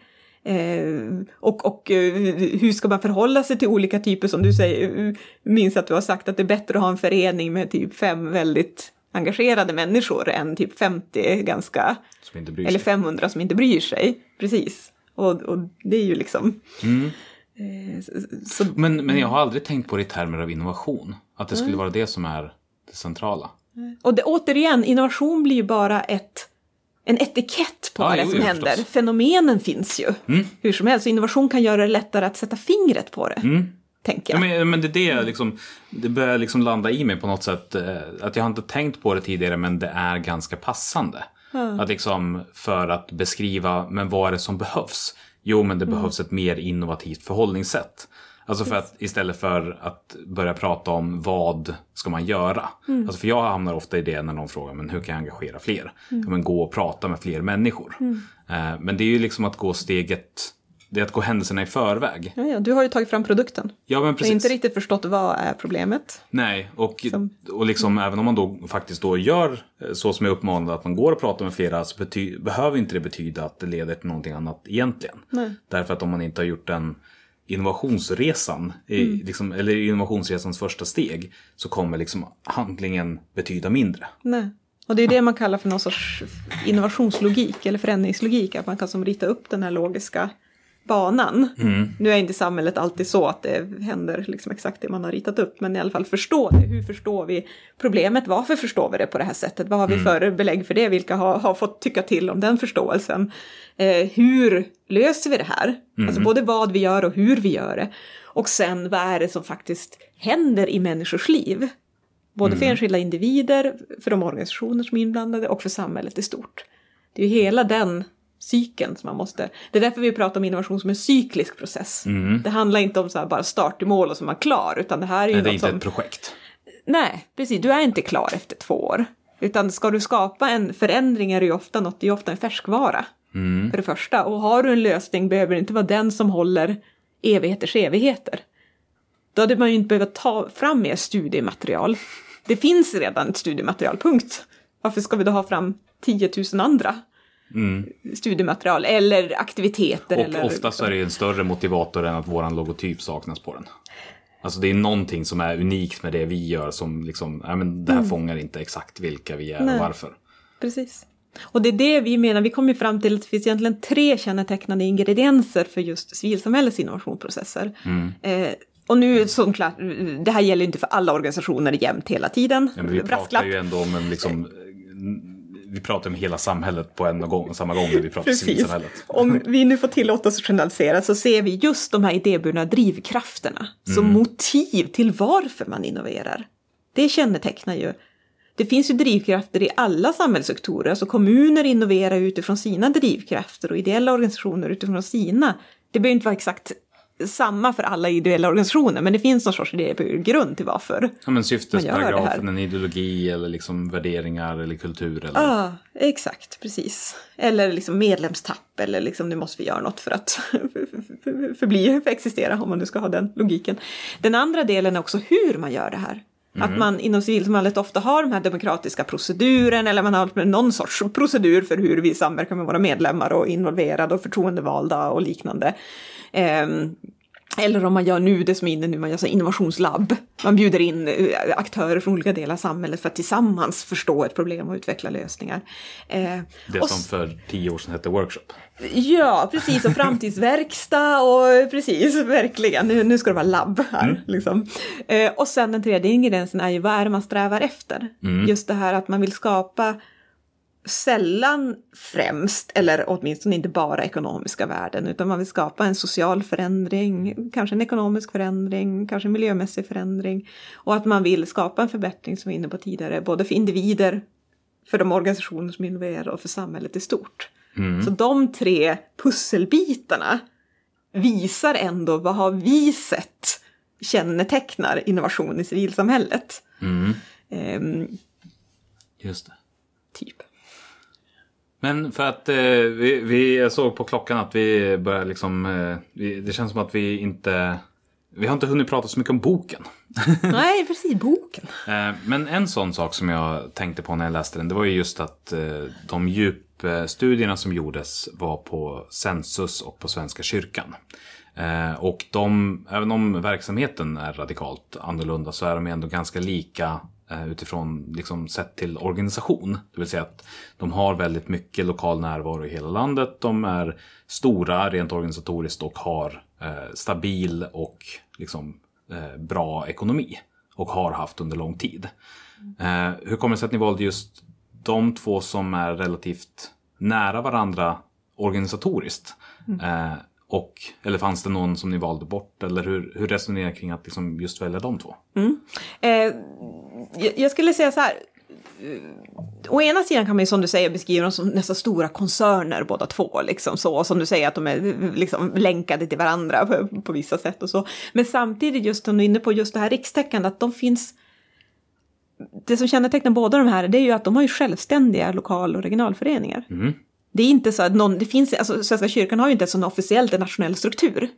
Och hur ska man förhålla sig till olika typer, som du säger, minns att du har sagt att det är bättre att ha en förening med typ 5 väldigt engagerade människor än typ 50 ganska, som inte bryr sig. Eller 500 som inte bryr sig. Precis. Och det är ju liksom... Mm. Men jag har aldrig tänkt på det i termer av innovation. Att det skulle vara det som är det centrala. Och det, återigen, innovation blir ju bara en etikett på vad det som händer. Förstås. Fenomenen finns ju. Hur som helst. Innovation kan göra det lättare att sätta fingret på det. Tänker jag. Ja, men det börjar liksom landa i mig på något sätt. Att jag har inte tänkt på det tidigare, men det är ganska passande. Att liksom, för att beskriva, men vad är det som behövs? Jo, men det behövs ett mer innovativt förhållningssätt. Alltså för att istället för att börja prata om vad ska man göra. Alltså för jag hamnar ofta i det när någon frågar, men hur kan jag engagera fler? Ja, men gå och prata med fler människor. Men det är ju liksom att gå steget, det är att gå händelserna i förväg. Ja, du har ju tagit fram produkten. Ja, men precis. Du har inte riktigt förstått vad är problemet. Nej, och liksom, även om man då faktiskt då gör så som jag uppmanade, att man går och pratar med flera, så behöver inte det betyda att det leder till någonting annat egentligen. Nej. Därför att om man inte har gjort den innovationsresan, liksom, eller innovationsresans första steg, så kommer liksom handlingen betyda mindre. Nej. Och det är det man kallar för någon sorts innovationslogik eller förändringslogik, att man kan som rita upp den här logiska banan. Nu är inte samhället alltid så att det händer liksom exakt det man har ritat upp, men i alla fall förstå det. Hur förstår vi problemet? Varför förstår vi det på det här sättet? Vad har vi för belägg för det? Vilka har fått tycka till om den förståelsen? Hur löser vi det här? Alltså både vad vi gör och hur vi gör det. Och sen vad är det som faktiskt händer i människors liv? Både för enskilda individer, för de organisationer som är inblandade och för samhället i stort. Det är ju hela den cykeln som man måste... Det är därför vi pratar om innovation som en cyklisk process. Det handlar inte om så här bara start i mål och så man är klar, utan det här är ju... Nej, det är inte ett projekt. Nej, precis. Du är inte klar efter 2 år. Utan ska du skapa en förändring är det ju ofta något, det är ofta en färskvara. För det första. Och har du en lösning behöver det inte vara den som håller evigheters evigheter. Då hade man ju inte behövt ta fram mer studiematerial. Det finns redan ett studiematerial, punkt. Varför ska vi då ha fram 10 000 andra? Studiematerial eller aktiviteter. Och eller, ofta så är det en större motivator än att våran logotyp saknas på den. Alltså det är någonting som är unikt med det vi gör som liksom, nej men det här fångar inte exakt vilka vi är och varför. Precis. Och det är det vi menar, vi kommer fram till att det finns egentligen 3 kännetecknande ingredienser för just civilsamhällets innovationsprocesser. Mm. Och nu, såklart, det här gäller inte för alla organisationer jämt hela tiden. Ja, men vi pratar ju ändå om en liksom... Vi pratar om hela samhället på samma gång när vi pratar om civilsamhället. Om vi nu får tillåta oss att generalisera så ser vi just de här idéburna drivkrafterna som motiv till varför man innoverar. Det kännetecknar ju. Det finns ju drivkrafter i alla samhällssektorer. Alltså kommuner innoverar utifrån sina drivkrafter och ideella organisationer utifrån sina. Det behöver inte vara exakt samma för alla ideella organisationer, men det finns någon sorts grund till varför. Ja, men syftesparagrafen, en ideologi eller liksom värderingar eller kultur. Eller... Ja, exakt, precis. Eller liksom medlemstapp eller liksom nu måste vi göra något för att för existera, om man nu ska ha den logiken. Den andra delen är också hur man gör det här. Att man inom civilsamhället ofta har de här demokratiska proceduren eller man har någon sorts procedur för hur vi samverkar med våra medlemmar och involverade och förtroendevalda och liknande. Eller om man gör nu det som är inne nu, man gör så innovationslabb. Man bjuder in aktörer från olika delar av samhället för att tillsammans förstå ett problem och utveckla lösningar. Det som för 10 år sedan hette workshop. Ja, precis. Och framtidsverkstad och precis, verkligen. Nu ska det vara labb här. Liksom. Och sen den tredje ingrediensen är ju vad är man strävar efter. Mm. Just det här att man vill skapa... sällan främst, eller åtminstone inte bara ekonomiska värden, utan man vill skapa en social förändring, kanske en ekonomisk förändring, kanske en miljömässig förändring. Och att man vill skapa en förbättring som vi var inne på tidigare, både för individer, för de organisationer som involverar och för samhället i stort. Mm. Så de 3 pusselbitarna visar ändå vad har vi sett kännetecknar innovation i civilsamhället. Mm. Just det. Typ. Men för att vi såg på klockan att vi börjar liksom... det känns som att vi inte... Vi har inte hunnit prata så mycket om boken. Nej, precis, boken. Men en sån sak som jag tänkte på när jag läste den, det var ju just att de djupstudierna som gjordes var på Census och på Svenska kyrkan. Och de, även om verksamheten är radikalt annorlunda, så är de ändå ganska lika... utifrån liksom sett till organisation. Det vill säga att de har väldigt mycket lokal närvaro i hela landet. De är stora rent organisatoriskt och har stabil och liksom, bra ekonomi. Och har haft under lång tid. Hur kommer det sig att ni valde just de 2 som är relativt nära varandra organisatoriskt? Eller fanns det någon som ni valde bort? Eller hur resonerar ni kring att liksom just välja de 2? Jag skulle säga så här. Å ena sidan kan man ju som du säger beskriva dem som nästan stora koncerner båda 2. Liksom, så, och som du säger att de är liksom länkade till varandra på vissa sätt och så. Men samtidigt just om du är inne på just det här rikstäckandet att de finns... Det som kännetecknar båda de här det är ju att de har ju självständiga lokal- och regionalföreningar. Mm. Det är inte så att någon, det finns, alltså Svenska kyrkan har ju inte en sån officiellt nationell struktur.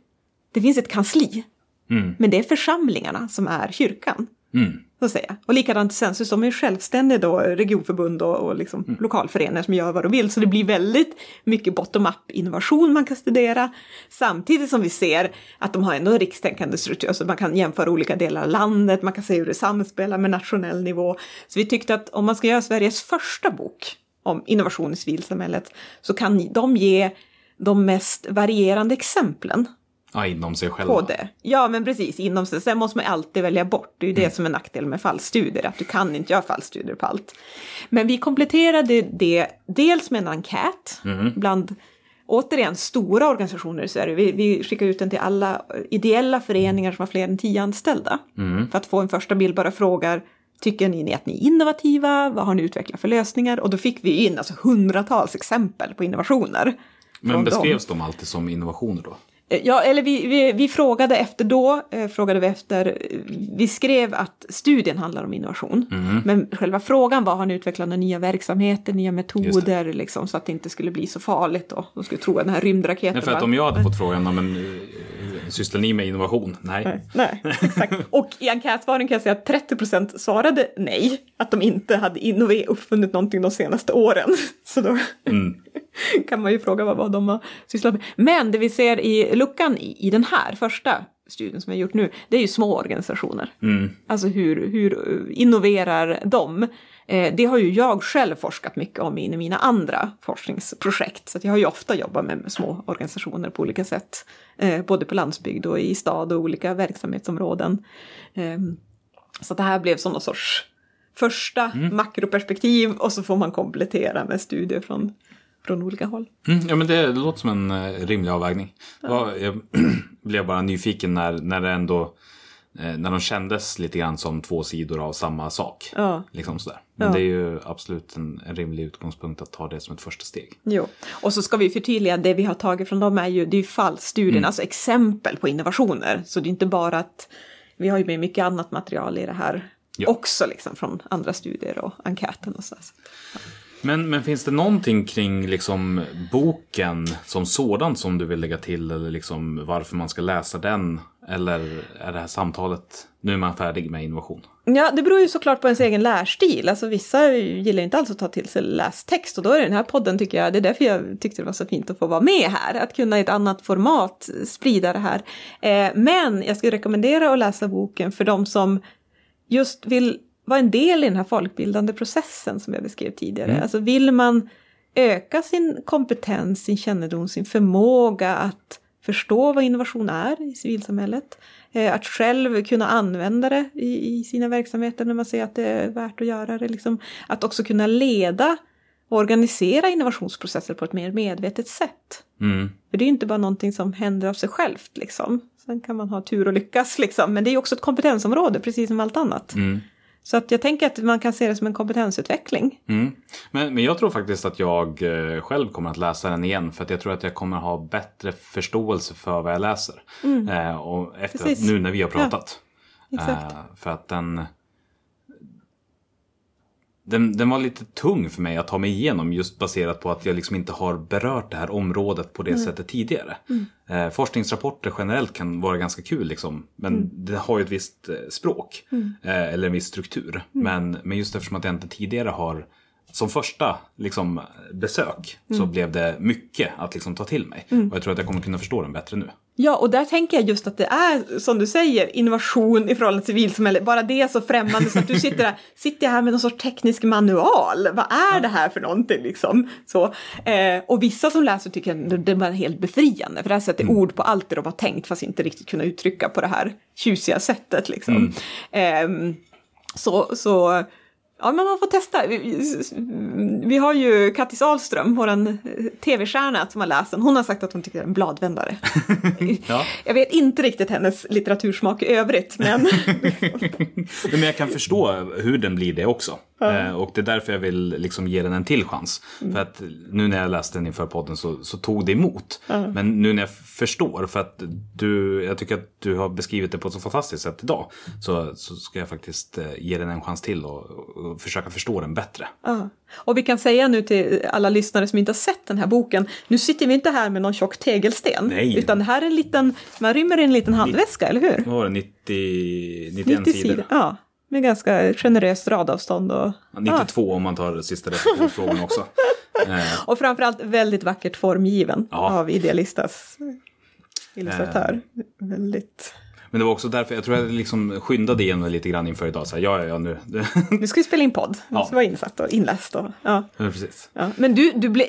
Det finns ett kansli. Mm. Men det är församlingarna som är kyrkan. Mm. Så att säga. Och likadant Census, de är ju självständiga då, regionförbund och liksom lokalföreningar som gör vad de vill. Så det blir väldigt mycket bottom-up innovation man kan studera. Samtidigt som vi ser att de har ändå en rikstänkande struktur. Så man kan jämföra olika delar av landet, man kan se hur det samspelar med nationell nivå. Så vi tyckte att om man ska göra Sveriges första bok om innovation i civilsamhället, så kan de ge de mest varierande exemplen. Ja, inom sig själva. På det. Ja, men precis, inom sig. Sen måste man alltid välja bort. Det är ju det som är nackdel med fallstudier, att du kan inte göra fallstudier på allt. Men vi kompletterade det dels med en enkät bland, återigen, stora organisationer i Sverige. Vi skickar ut den till alla ideella föreningar som har fler än 10 anställda. Mm. För att få en första bild, bara frågar... Tycker ni att ni är innovativa? Vad har ni utvecklat för lösningar? Och då fick vi in alltså 100-tals exempel på innovationer. Men beskrevs de alltid som innovationer då? Ja, eller vi frågade efter då. Vi skrev att studien handlar om innovation. Mm. Men själva frågan var, har ni utvecklat några nya verksamheter, nya metoder? Liksom, så att det inte skulle bli så farligt. Då. De skulle tro att den här rymdraketen... Nej, för att om jag hade fått frågan, men... Sysslar ni med innovation? Nej, exakt. Och i enkätsvaren kan jag säga att 30% svarade nej. Att de inte hade uppfunnit någonting de senaste åren. Så då kan man ju fråga vad de har sysslat med. Men det vi ser i luckan i den här första studien som jag gjort nu, det är ju små organisationer. Mm. Alltså hur innoverar de? Det har ju jag själv forskat mycket om i mina andra forskningsprojekt. Så att jag har ju ofta jobbat med små organisationer på olika sätt. Både på landsbygd och i stad och olika verksamhetsområden. Så att det här blev sådana sorts första makroperspektiv och så får man komplettera med studier från olika håll. Mm, ja, men det låter som en rimlig avvägning. Ja. Jag blev bara nyfiken när det ändå när de kändes lite grann som två sidor av samma sak. Ja. Liksom sådär. Men det är ju absolut en rimlig utgångspunkt att ta det som ett första steg. Jo, och så ska vi förtydliga det vi har tagit från dem det är ju fallstudien, alltså exempel på innovationer. Så det är inte bara att vi har ju med mycket annat material i det här också liksom från andra studier och enkäten och sådär. Ja. Men finns det någonting kring liksom boken som sådan som du vill lägga till eller liksom varför man ska läsa den? Eller är det här samtalet, nu är man färdig med innovation? Ja, det beror ju såklart på ens egen lärstil. Alltså vissa gillar inte alls att ta till sig lästext och då är den här podden tycker jag, det är därför jag tyckte det var så fint att få vara med här. Att kunna i ett annat format sprida det här. Men jag skulle rekommendera att läsa boken för de som just vill var en del i den här folkbildande processen som jag beskrev tidigare. Mm. Alltså vill man öka sin kompetens, sin kännedom, sin förmåga att förstå vad innovation är i civilsamhället. Att själv kunna använda det i sina verksamheter när man ser att det är värt att göra det. Liksom. Att också kunna leda och organisera innovationsprocesser på ett mer medvetet sätt. Mm. För det är ju inte bara någonting som händer av sig självt. Liksom. Sen kan man ha tur och lyckas. Liksom. Men det är också ett kompetensområde, precis som allt annat. Mm. Så att jag tänker att man kan se det som en kompetensutveckling. Mm. Men jag tror faktiskt att jag själv kommer att läsa den igen. För att jag tror att jag kommer ha bättre förståelse för vad jag läser. Mm. Och efter att, nu när vi har pratat. Ja. Exakt. För att den var lite tung för mig att ta mig igenom. Just baserat på att jag liksom inte har berört det här området på det sättet tidigare. Mm. Forskningsrapporter generellt kan vara ganska kul liksom. Men det har ju ett visst språk. Mm. Eller en viss struktur. Mm. Men just eftersom att jag inte tidigare har som första liksom, besök så blev det mycket att liksom, ta till mig. Mm. Och jag tror att jag kommer kunna förstå den bättre nu. Ja, och där tänker jag just att det är, som du säger, innovation i förhållande till civilsamhället. Bara det är så främmande så att du sitter här med någon sorts teknisk manual. Vad är det här för någonting liksom? Så, och vissa som läser tycker att det var helt befriande. För det här sätter ord på allt det de har tänkt fast inte riktigt kunna uttrycka på det här tjusiga sättet liksom. Mm. Så ja, men man får testa. Vi har ju Kattis Ahlström, vår tv-stjärna som har läst den. Hon har sagt att hon tycker att det är en bladvändare. Ja. Jag vet inte riktigt hennes litteratursmak i övrigt, men... men jag kan förstå hur den blir det också. Ja. Och det är därför jag vill liksom ge den en till chans. Mm. För att nu när jag läste den inför podden så tog det emot. Mm. Men nu när jag förstår, för att jag tycker att du har beskrivit det på ett så fantastiskt sätt idag. Så ska jag faktiskt ge den en chans till och försöka förstå den bättre. Mm. Och vi kan säga nu till alla lyssnare som inte har sett den här boken. Nu sitter vi inte här med någon tjock tegelsten. Nej. Utan det här är en liten, man rymmer i en liten handväska, eller hur? Vad var det? 91 sidor. Ja. Med ganska generöst radavstånd. Och, 92 om man tar sista reflektionsfrågan också. Och framförallt väldigt vackert formgiven av Idealistas illustratör. Väldigt... Men det var också därför, jag tror jag liksom skyndade igenom lite grann inför idag. Så här, nu. Nu ska vi spela in podd. Ja. Så var insatt och inläst. Och, ja, precis. Ja. Men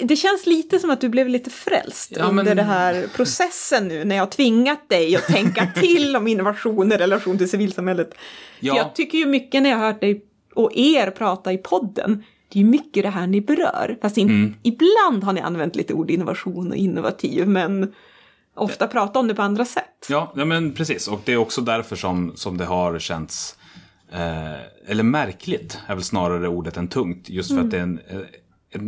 det känns lite som att du blev lite frälst under den här processen nu. När jag har tvingat dig att tänka till om innovation i relation till civilsamhället. Ja. För jag tycker ju mycket när jag har hört dig och er prata i podden. Det är ju mycket det här ni berör. Fast ibland har ni använt lite ord innovation och innovativ. Men... ofta prata om det på andra sätt. Ja, men precis. Och det är också därför som det har känts eller märkligt är väl snarare ordet än tungt. Just för att det är en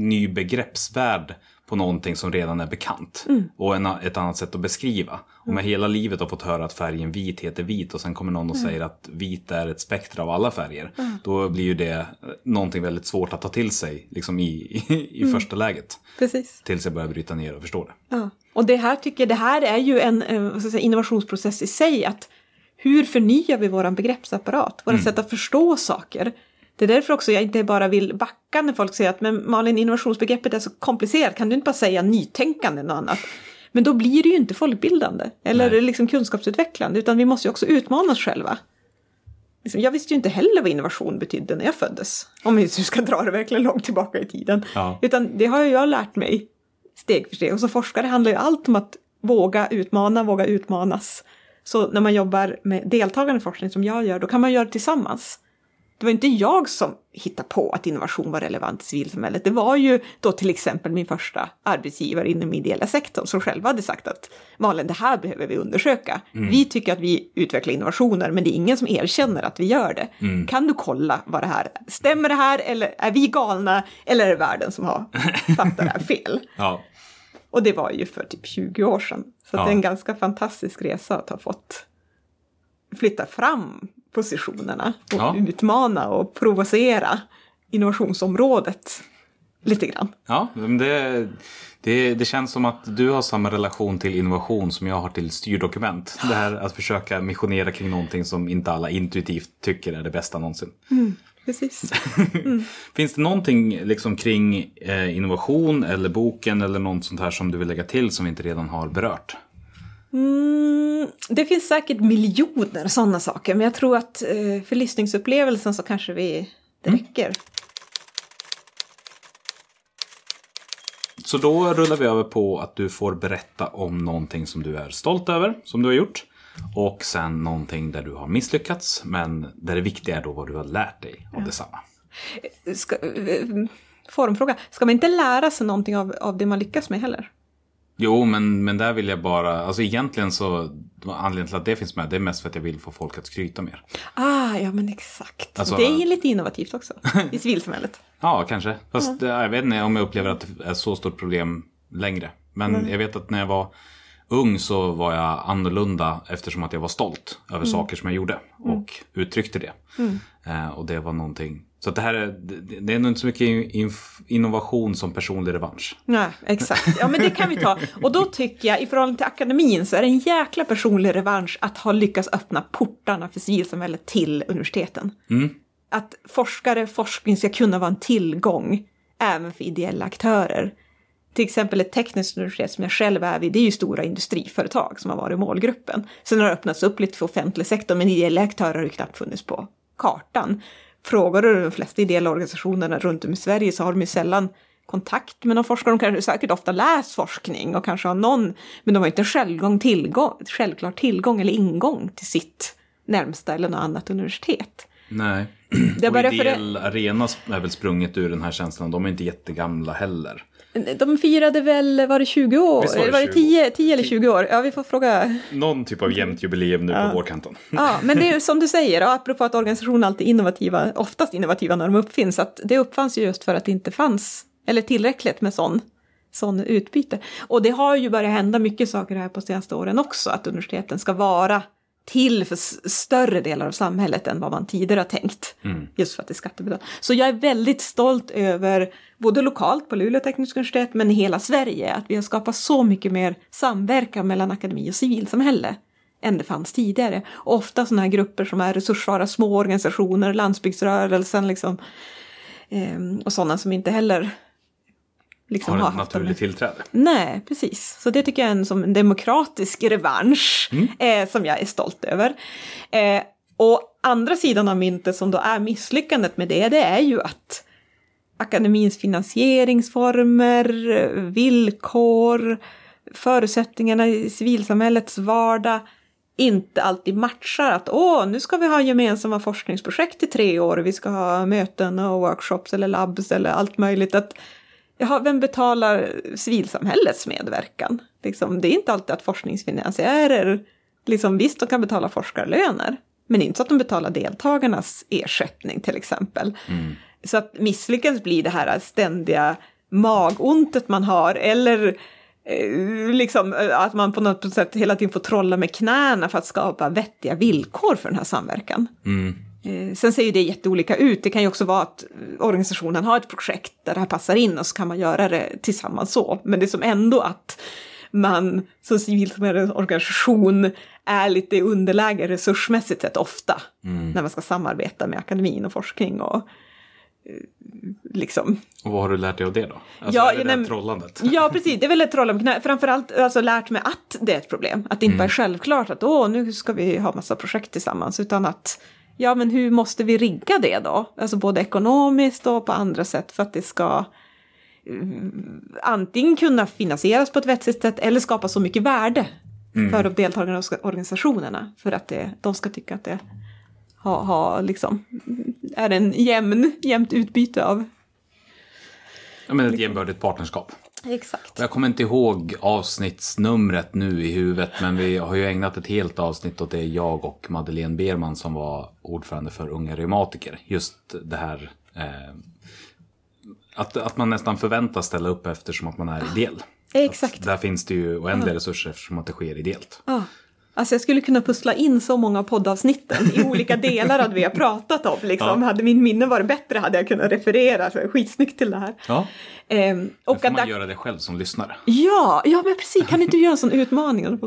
ny begreppsvärld på någonting som redan är bekant. Mm. Och ett annat sätt att beskriva. Om jag hela livet har fått höra att färgen vit heter vit och sen kommer någon och säger att vit är ett spektra av alla färger. Mm. Då blir ju det någonting väldigt svårt att ta till sig liksom i första läget. Precis. Tills jag börjar bryta ner och förstå det. Ja. Och det här tycker jag, det här är ju en innovationsprocess i sig. Att hur förnyar vi våran begreppsapparat? Våra sätt att förstå saker. Det är därför också jag inte bara vill backa när folk säger att men Malin, innovationsbegreppet är så komplicerat. Kan du inte bara säga nytänkande eller något annat? Men då blir det ju inte folkbildande eller liksom kunskapsutvecklande, utan vi måste ju också utmana oss själva. Jag visste ju inte heller vad innovation betydde när jag föddes. Om vi ska dra det verkligen långt tillbaka i tiden. Ja. Utan det har jag lärt mig steg för steg. Och som forskare handlar ju allt om att våga utmanas. Så när man jobbar med deltagande forskning som jag gör, då kan man göra det tillsammans. Det var inte jag som hittade på att innovation var relevant i civilsamhället. Det var ju då till exempel min första arbetsgivare inom ideella sektorn som själva hade sagt att Malin, det här behöver vi undersöka. Mm. Vi tycker att vi utvecklar innovationer, men det är ingen som erkänner att vi gör det. Mm. Kan du kolla vad det här är? Stämmer det här, eller är vi galna, eller är det världen som har fattat det här fel? Ja. Och det var ju för typ 20 år sedan. Så det är en ganska fantastisk resa att ha fått flytta fram positionerna och utmana och provocera innovationsområdet lite grann. Ja, men det känns som att du har samma relation till innovation som jag har till styrdokument. Det här att försöka missionera kring någonting som inte alla intuitivt tycker är det bästa någonsin. Mm. Precis. Mm. Finns det någonting liksom kring innovation eller boken eller något sånt här som du vill lägga till som vi inte redan har berört? Det finns säkert miljoner sådana saker, men jag tror att för lyssningsupplevelsen så kanske det räcker. Så då rullar vi över på att du får berätta om någonting som du är stolt över, som du har gjort. Och sen någonting där du har misslyckats, men där det viktiga är då vad du har lärt dig av detsamma. Formfråga. Ska man inte lära sig någonting av det man lyckas med heller? Jo, men där vill jag bara... Alltså egentligen så... Anledningen till att det finns med, det är mest för att jag vill få folk att skryta mer. Ja men exakt. Alltså, det är lite innovativt också i civilsamhället. Ja, kanske. Fast jag vet inte om jag upplever att det är så stort problem längre. Men jag vet att när jag var... ung så var jag annorlunda eftersom att jag var stolt över saker som jag gjorde och uttryckte det. Mm. Och det var någonting... Så det här det är nog inte så mycket innovation som personlig revansch. Nej, exakt. Ja, men det kan vi ta. Och då tycker jag, i förhållande till akademin, så är det en jäkla personlig revansch att ha lyckats öppna portarna för civilsamhället till universiteten. Mm. Att forskning ska kunna vara en tillgång även för ideella aktörer. Till exempel ett tekniskt universitet som jag själv är vid, det är ju stora industriföretag som har varit i målgruppen. Sen har det öppnats upp lite för offentlig sektor, men ideella aktörer har ju knappt funnits på kartan. Frågar du de flesta ideella organisationerna runt om i Sverige så har de ju sällan kontakt med någon forskare. De kanske säkert ofta läser forskning och kanske har någon, men de har inte självklart tillgång eller ingång till sitt närmsta eller något annat universitet. Nej, och ideell arena är väl sprunget ur den här känslan, de är inte jättegamla heller. De firade väl, var det 20 år? Var det 10 eller 20 år? Ja, vi får fråga. Någon typ av jämnt jubileum nu på vårkanten. Ja, men det är som du säger, apropå att organisationer alltid är innovativa, oftast innovativa när de uppfinns, att det uppfanns ju just för att det inte fanns, eller tillräckligt med sån utbyte. Och det har ju börjat hända mycket saker här på senaste åren också, att universiteten ska vara till för större delar av samhället än vad man tidigare har tänkt. Just för att det är skattebetalat. Så jag är väldigt stolt över, både lokalt på Luleå tekniska universitet, men i hela Sverige, att vi har skapat så mycket mer samverkan mellan akademi och civilsamhälle än det fanns tidigare. Och ofta sådana här grupper som är resurssvara små organisationer, landsbygdsrörelsen liksom, och sådana som inte heller liksom har ett naturligt tillträde. Nej, precis. Så det tycker jag är en demokratisk revansch som jag är stolt över. Och andra sidan av myntet som då är misslyckandet med det är ju att akademins finansieringsformer, villkor, förutsättningarna i civilsamhällets vardag inte alltid matchar att nu ska vi ha gemensamma forskningsprojekt i 3 år, vi ska ha möten och workshops eller labbs eller allt möjligt, att vem betalar civilsamhällets medverkan? Liksom, det är inte alltid att forskningsfinansiärer, liksom, visst de kan betala forskarlöner, men inte så att de betalar deltagarnas ersättning till exempel. Mm. Så att misslyckas blir det här ständiga magontet man har, eller liksom, att man på något sätt hela tiden får trolla med knäna för att skapa vettiga villkor för den här samverkan. Mm. Sen ser ju det jätteolika ut. Det kan ju också vara att organisationen har ett projekt där det här passar in och så kan man göra det tillsammans så. Men det är som ändå att man som civilsamhällesorganisation är lite underläge resursmässigt sett ofta när man ska samarbeta med akademin och forskning och liksom. Och vad har du lärt dig av det då? Alltså, ja, är det trollandet? Ja, precis. Det är väl ett trollande. Men framförallt alltså, lärt mig att det är ett problem. Att det inte är självklart att nu ska vi ha massa projekt tillsammans. Utan att, ja men hur måste vi rigga det då? Alltså både ekonomiskt och på andra sätt för att det ska antingen kunna finansieras på ett vettigt sätt eller skapa så mycket värde för de deltagande organisationerna för att de ska tycka att det liksom, är en jämnt utbyte av... Ja, men ett jämbördigt partnerskap. Exakt. Jag kommer inte ihåg avsnittsnumret nu i huvudet, men vi har ju ägnat ett helt avsnitt åt det, jag och Madeleine Berman som var ordförande för Unga reumatiker. Just det här... Att man nästan förväntas ställa upp eftersom att man är ideell. Exakt. Där finns det ju oändliga resurser eftersom att det sker ideellt. Ja. Alltså jag skulle kunna pussla in så många poddavsnitten i olika delar hade vi har pratat om. Liksom. Ja. Hade min minne varit bättre hade jag kunnat referera så skitsnyggt till det här. Ja. Och får man göra det själv som lyssnare. Ja, men precis. Kan inte du göra en sån utmaning?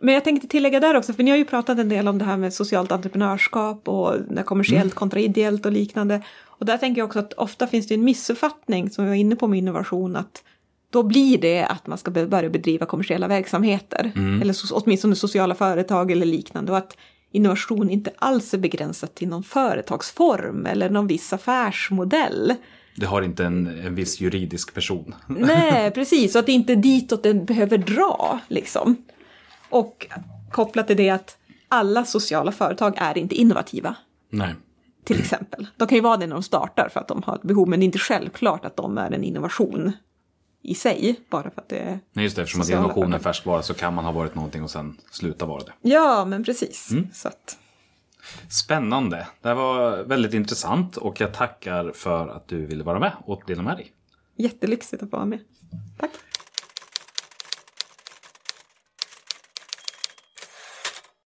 Men jag tänkte tillägga där också, för ni har ju pratat en del om det här med socialt entreprenörskap och kommersiellt kontra ideellt och liknande. Och där tänker jag också att ofta finns det en missuppfattning som vi var inne på med innovation att då blir det att man ska börja bedriva kommersiella verksamheter. Eller åtminstone sociala företag eller liknande. Och att innovation inte alls är begränsat till någon företagsform eller någon viss affärsmodell. Det har inte en viss juridisk person. Nej, precis. Och att det inte är ditåt den behöver dra. Liksom. Och kopplat till det att alla sociala företag är inte innovativa. Nej. Till exempel. De kan ju vara det när de startar för att de har ett behov. Men det är inte självklart att de är en innovation i sig, bara för att det är... Nej, just det, eftersom att innovation är färskvara så kan man ha varit någonting och sen sluta vara det. Ja, men precis. Så att... Spännande. Det var väldigt intressant och jag tackar för att du ville vara med och dela med dig. Jättelyxigt att vara med. Tack.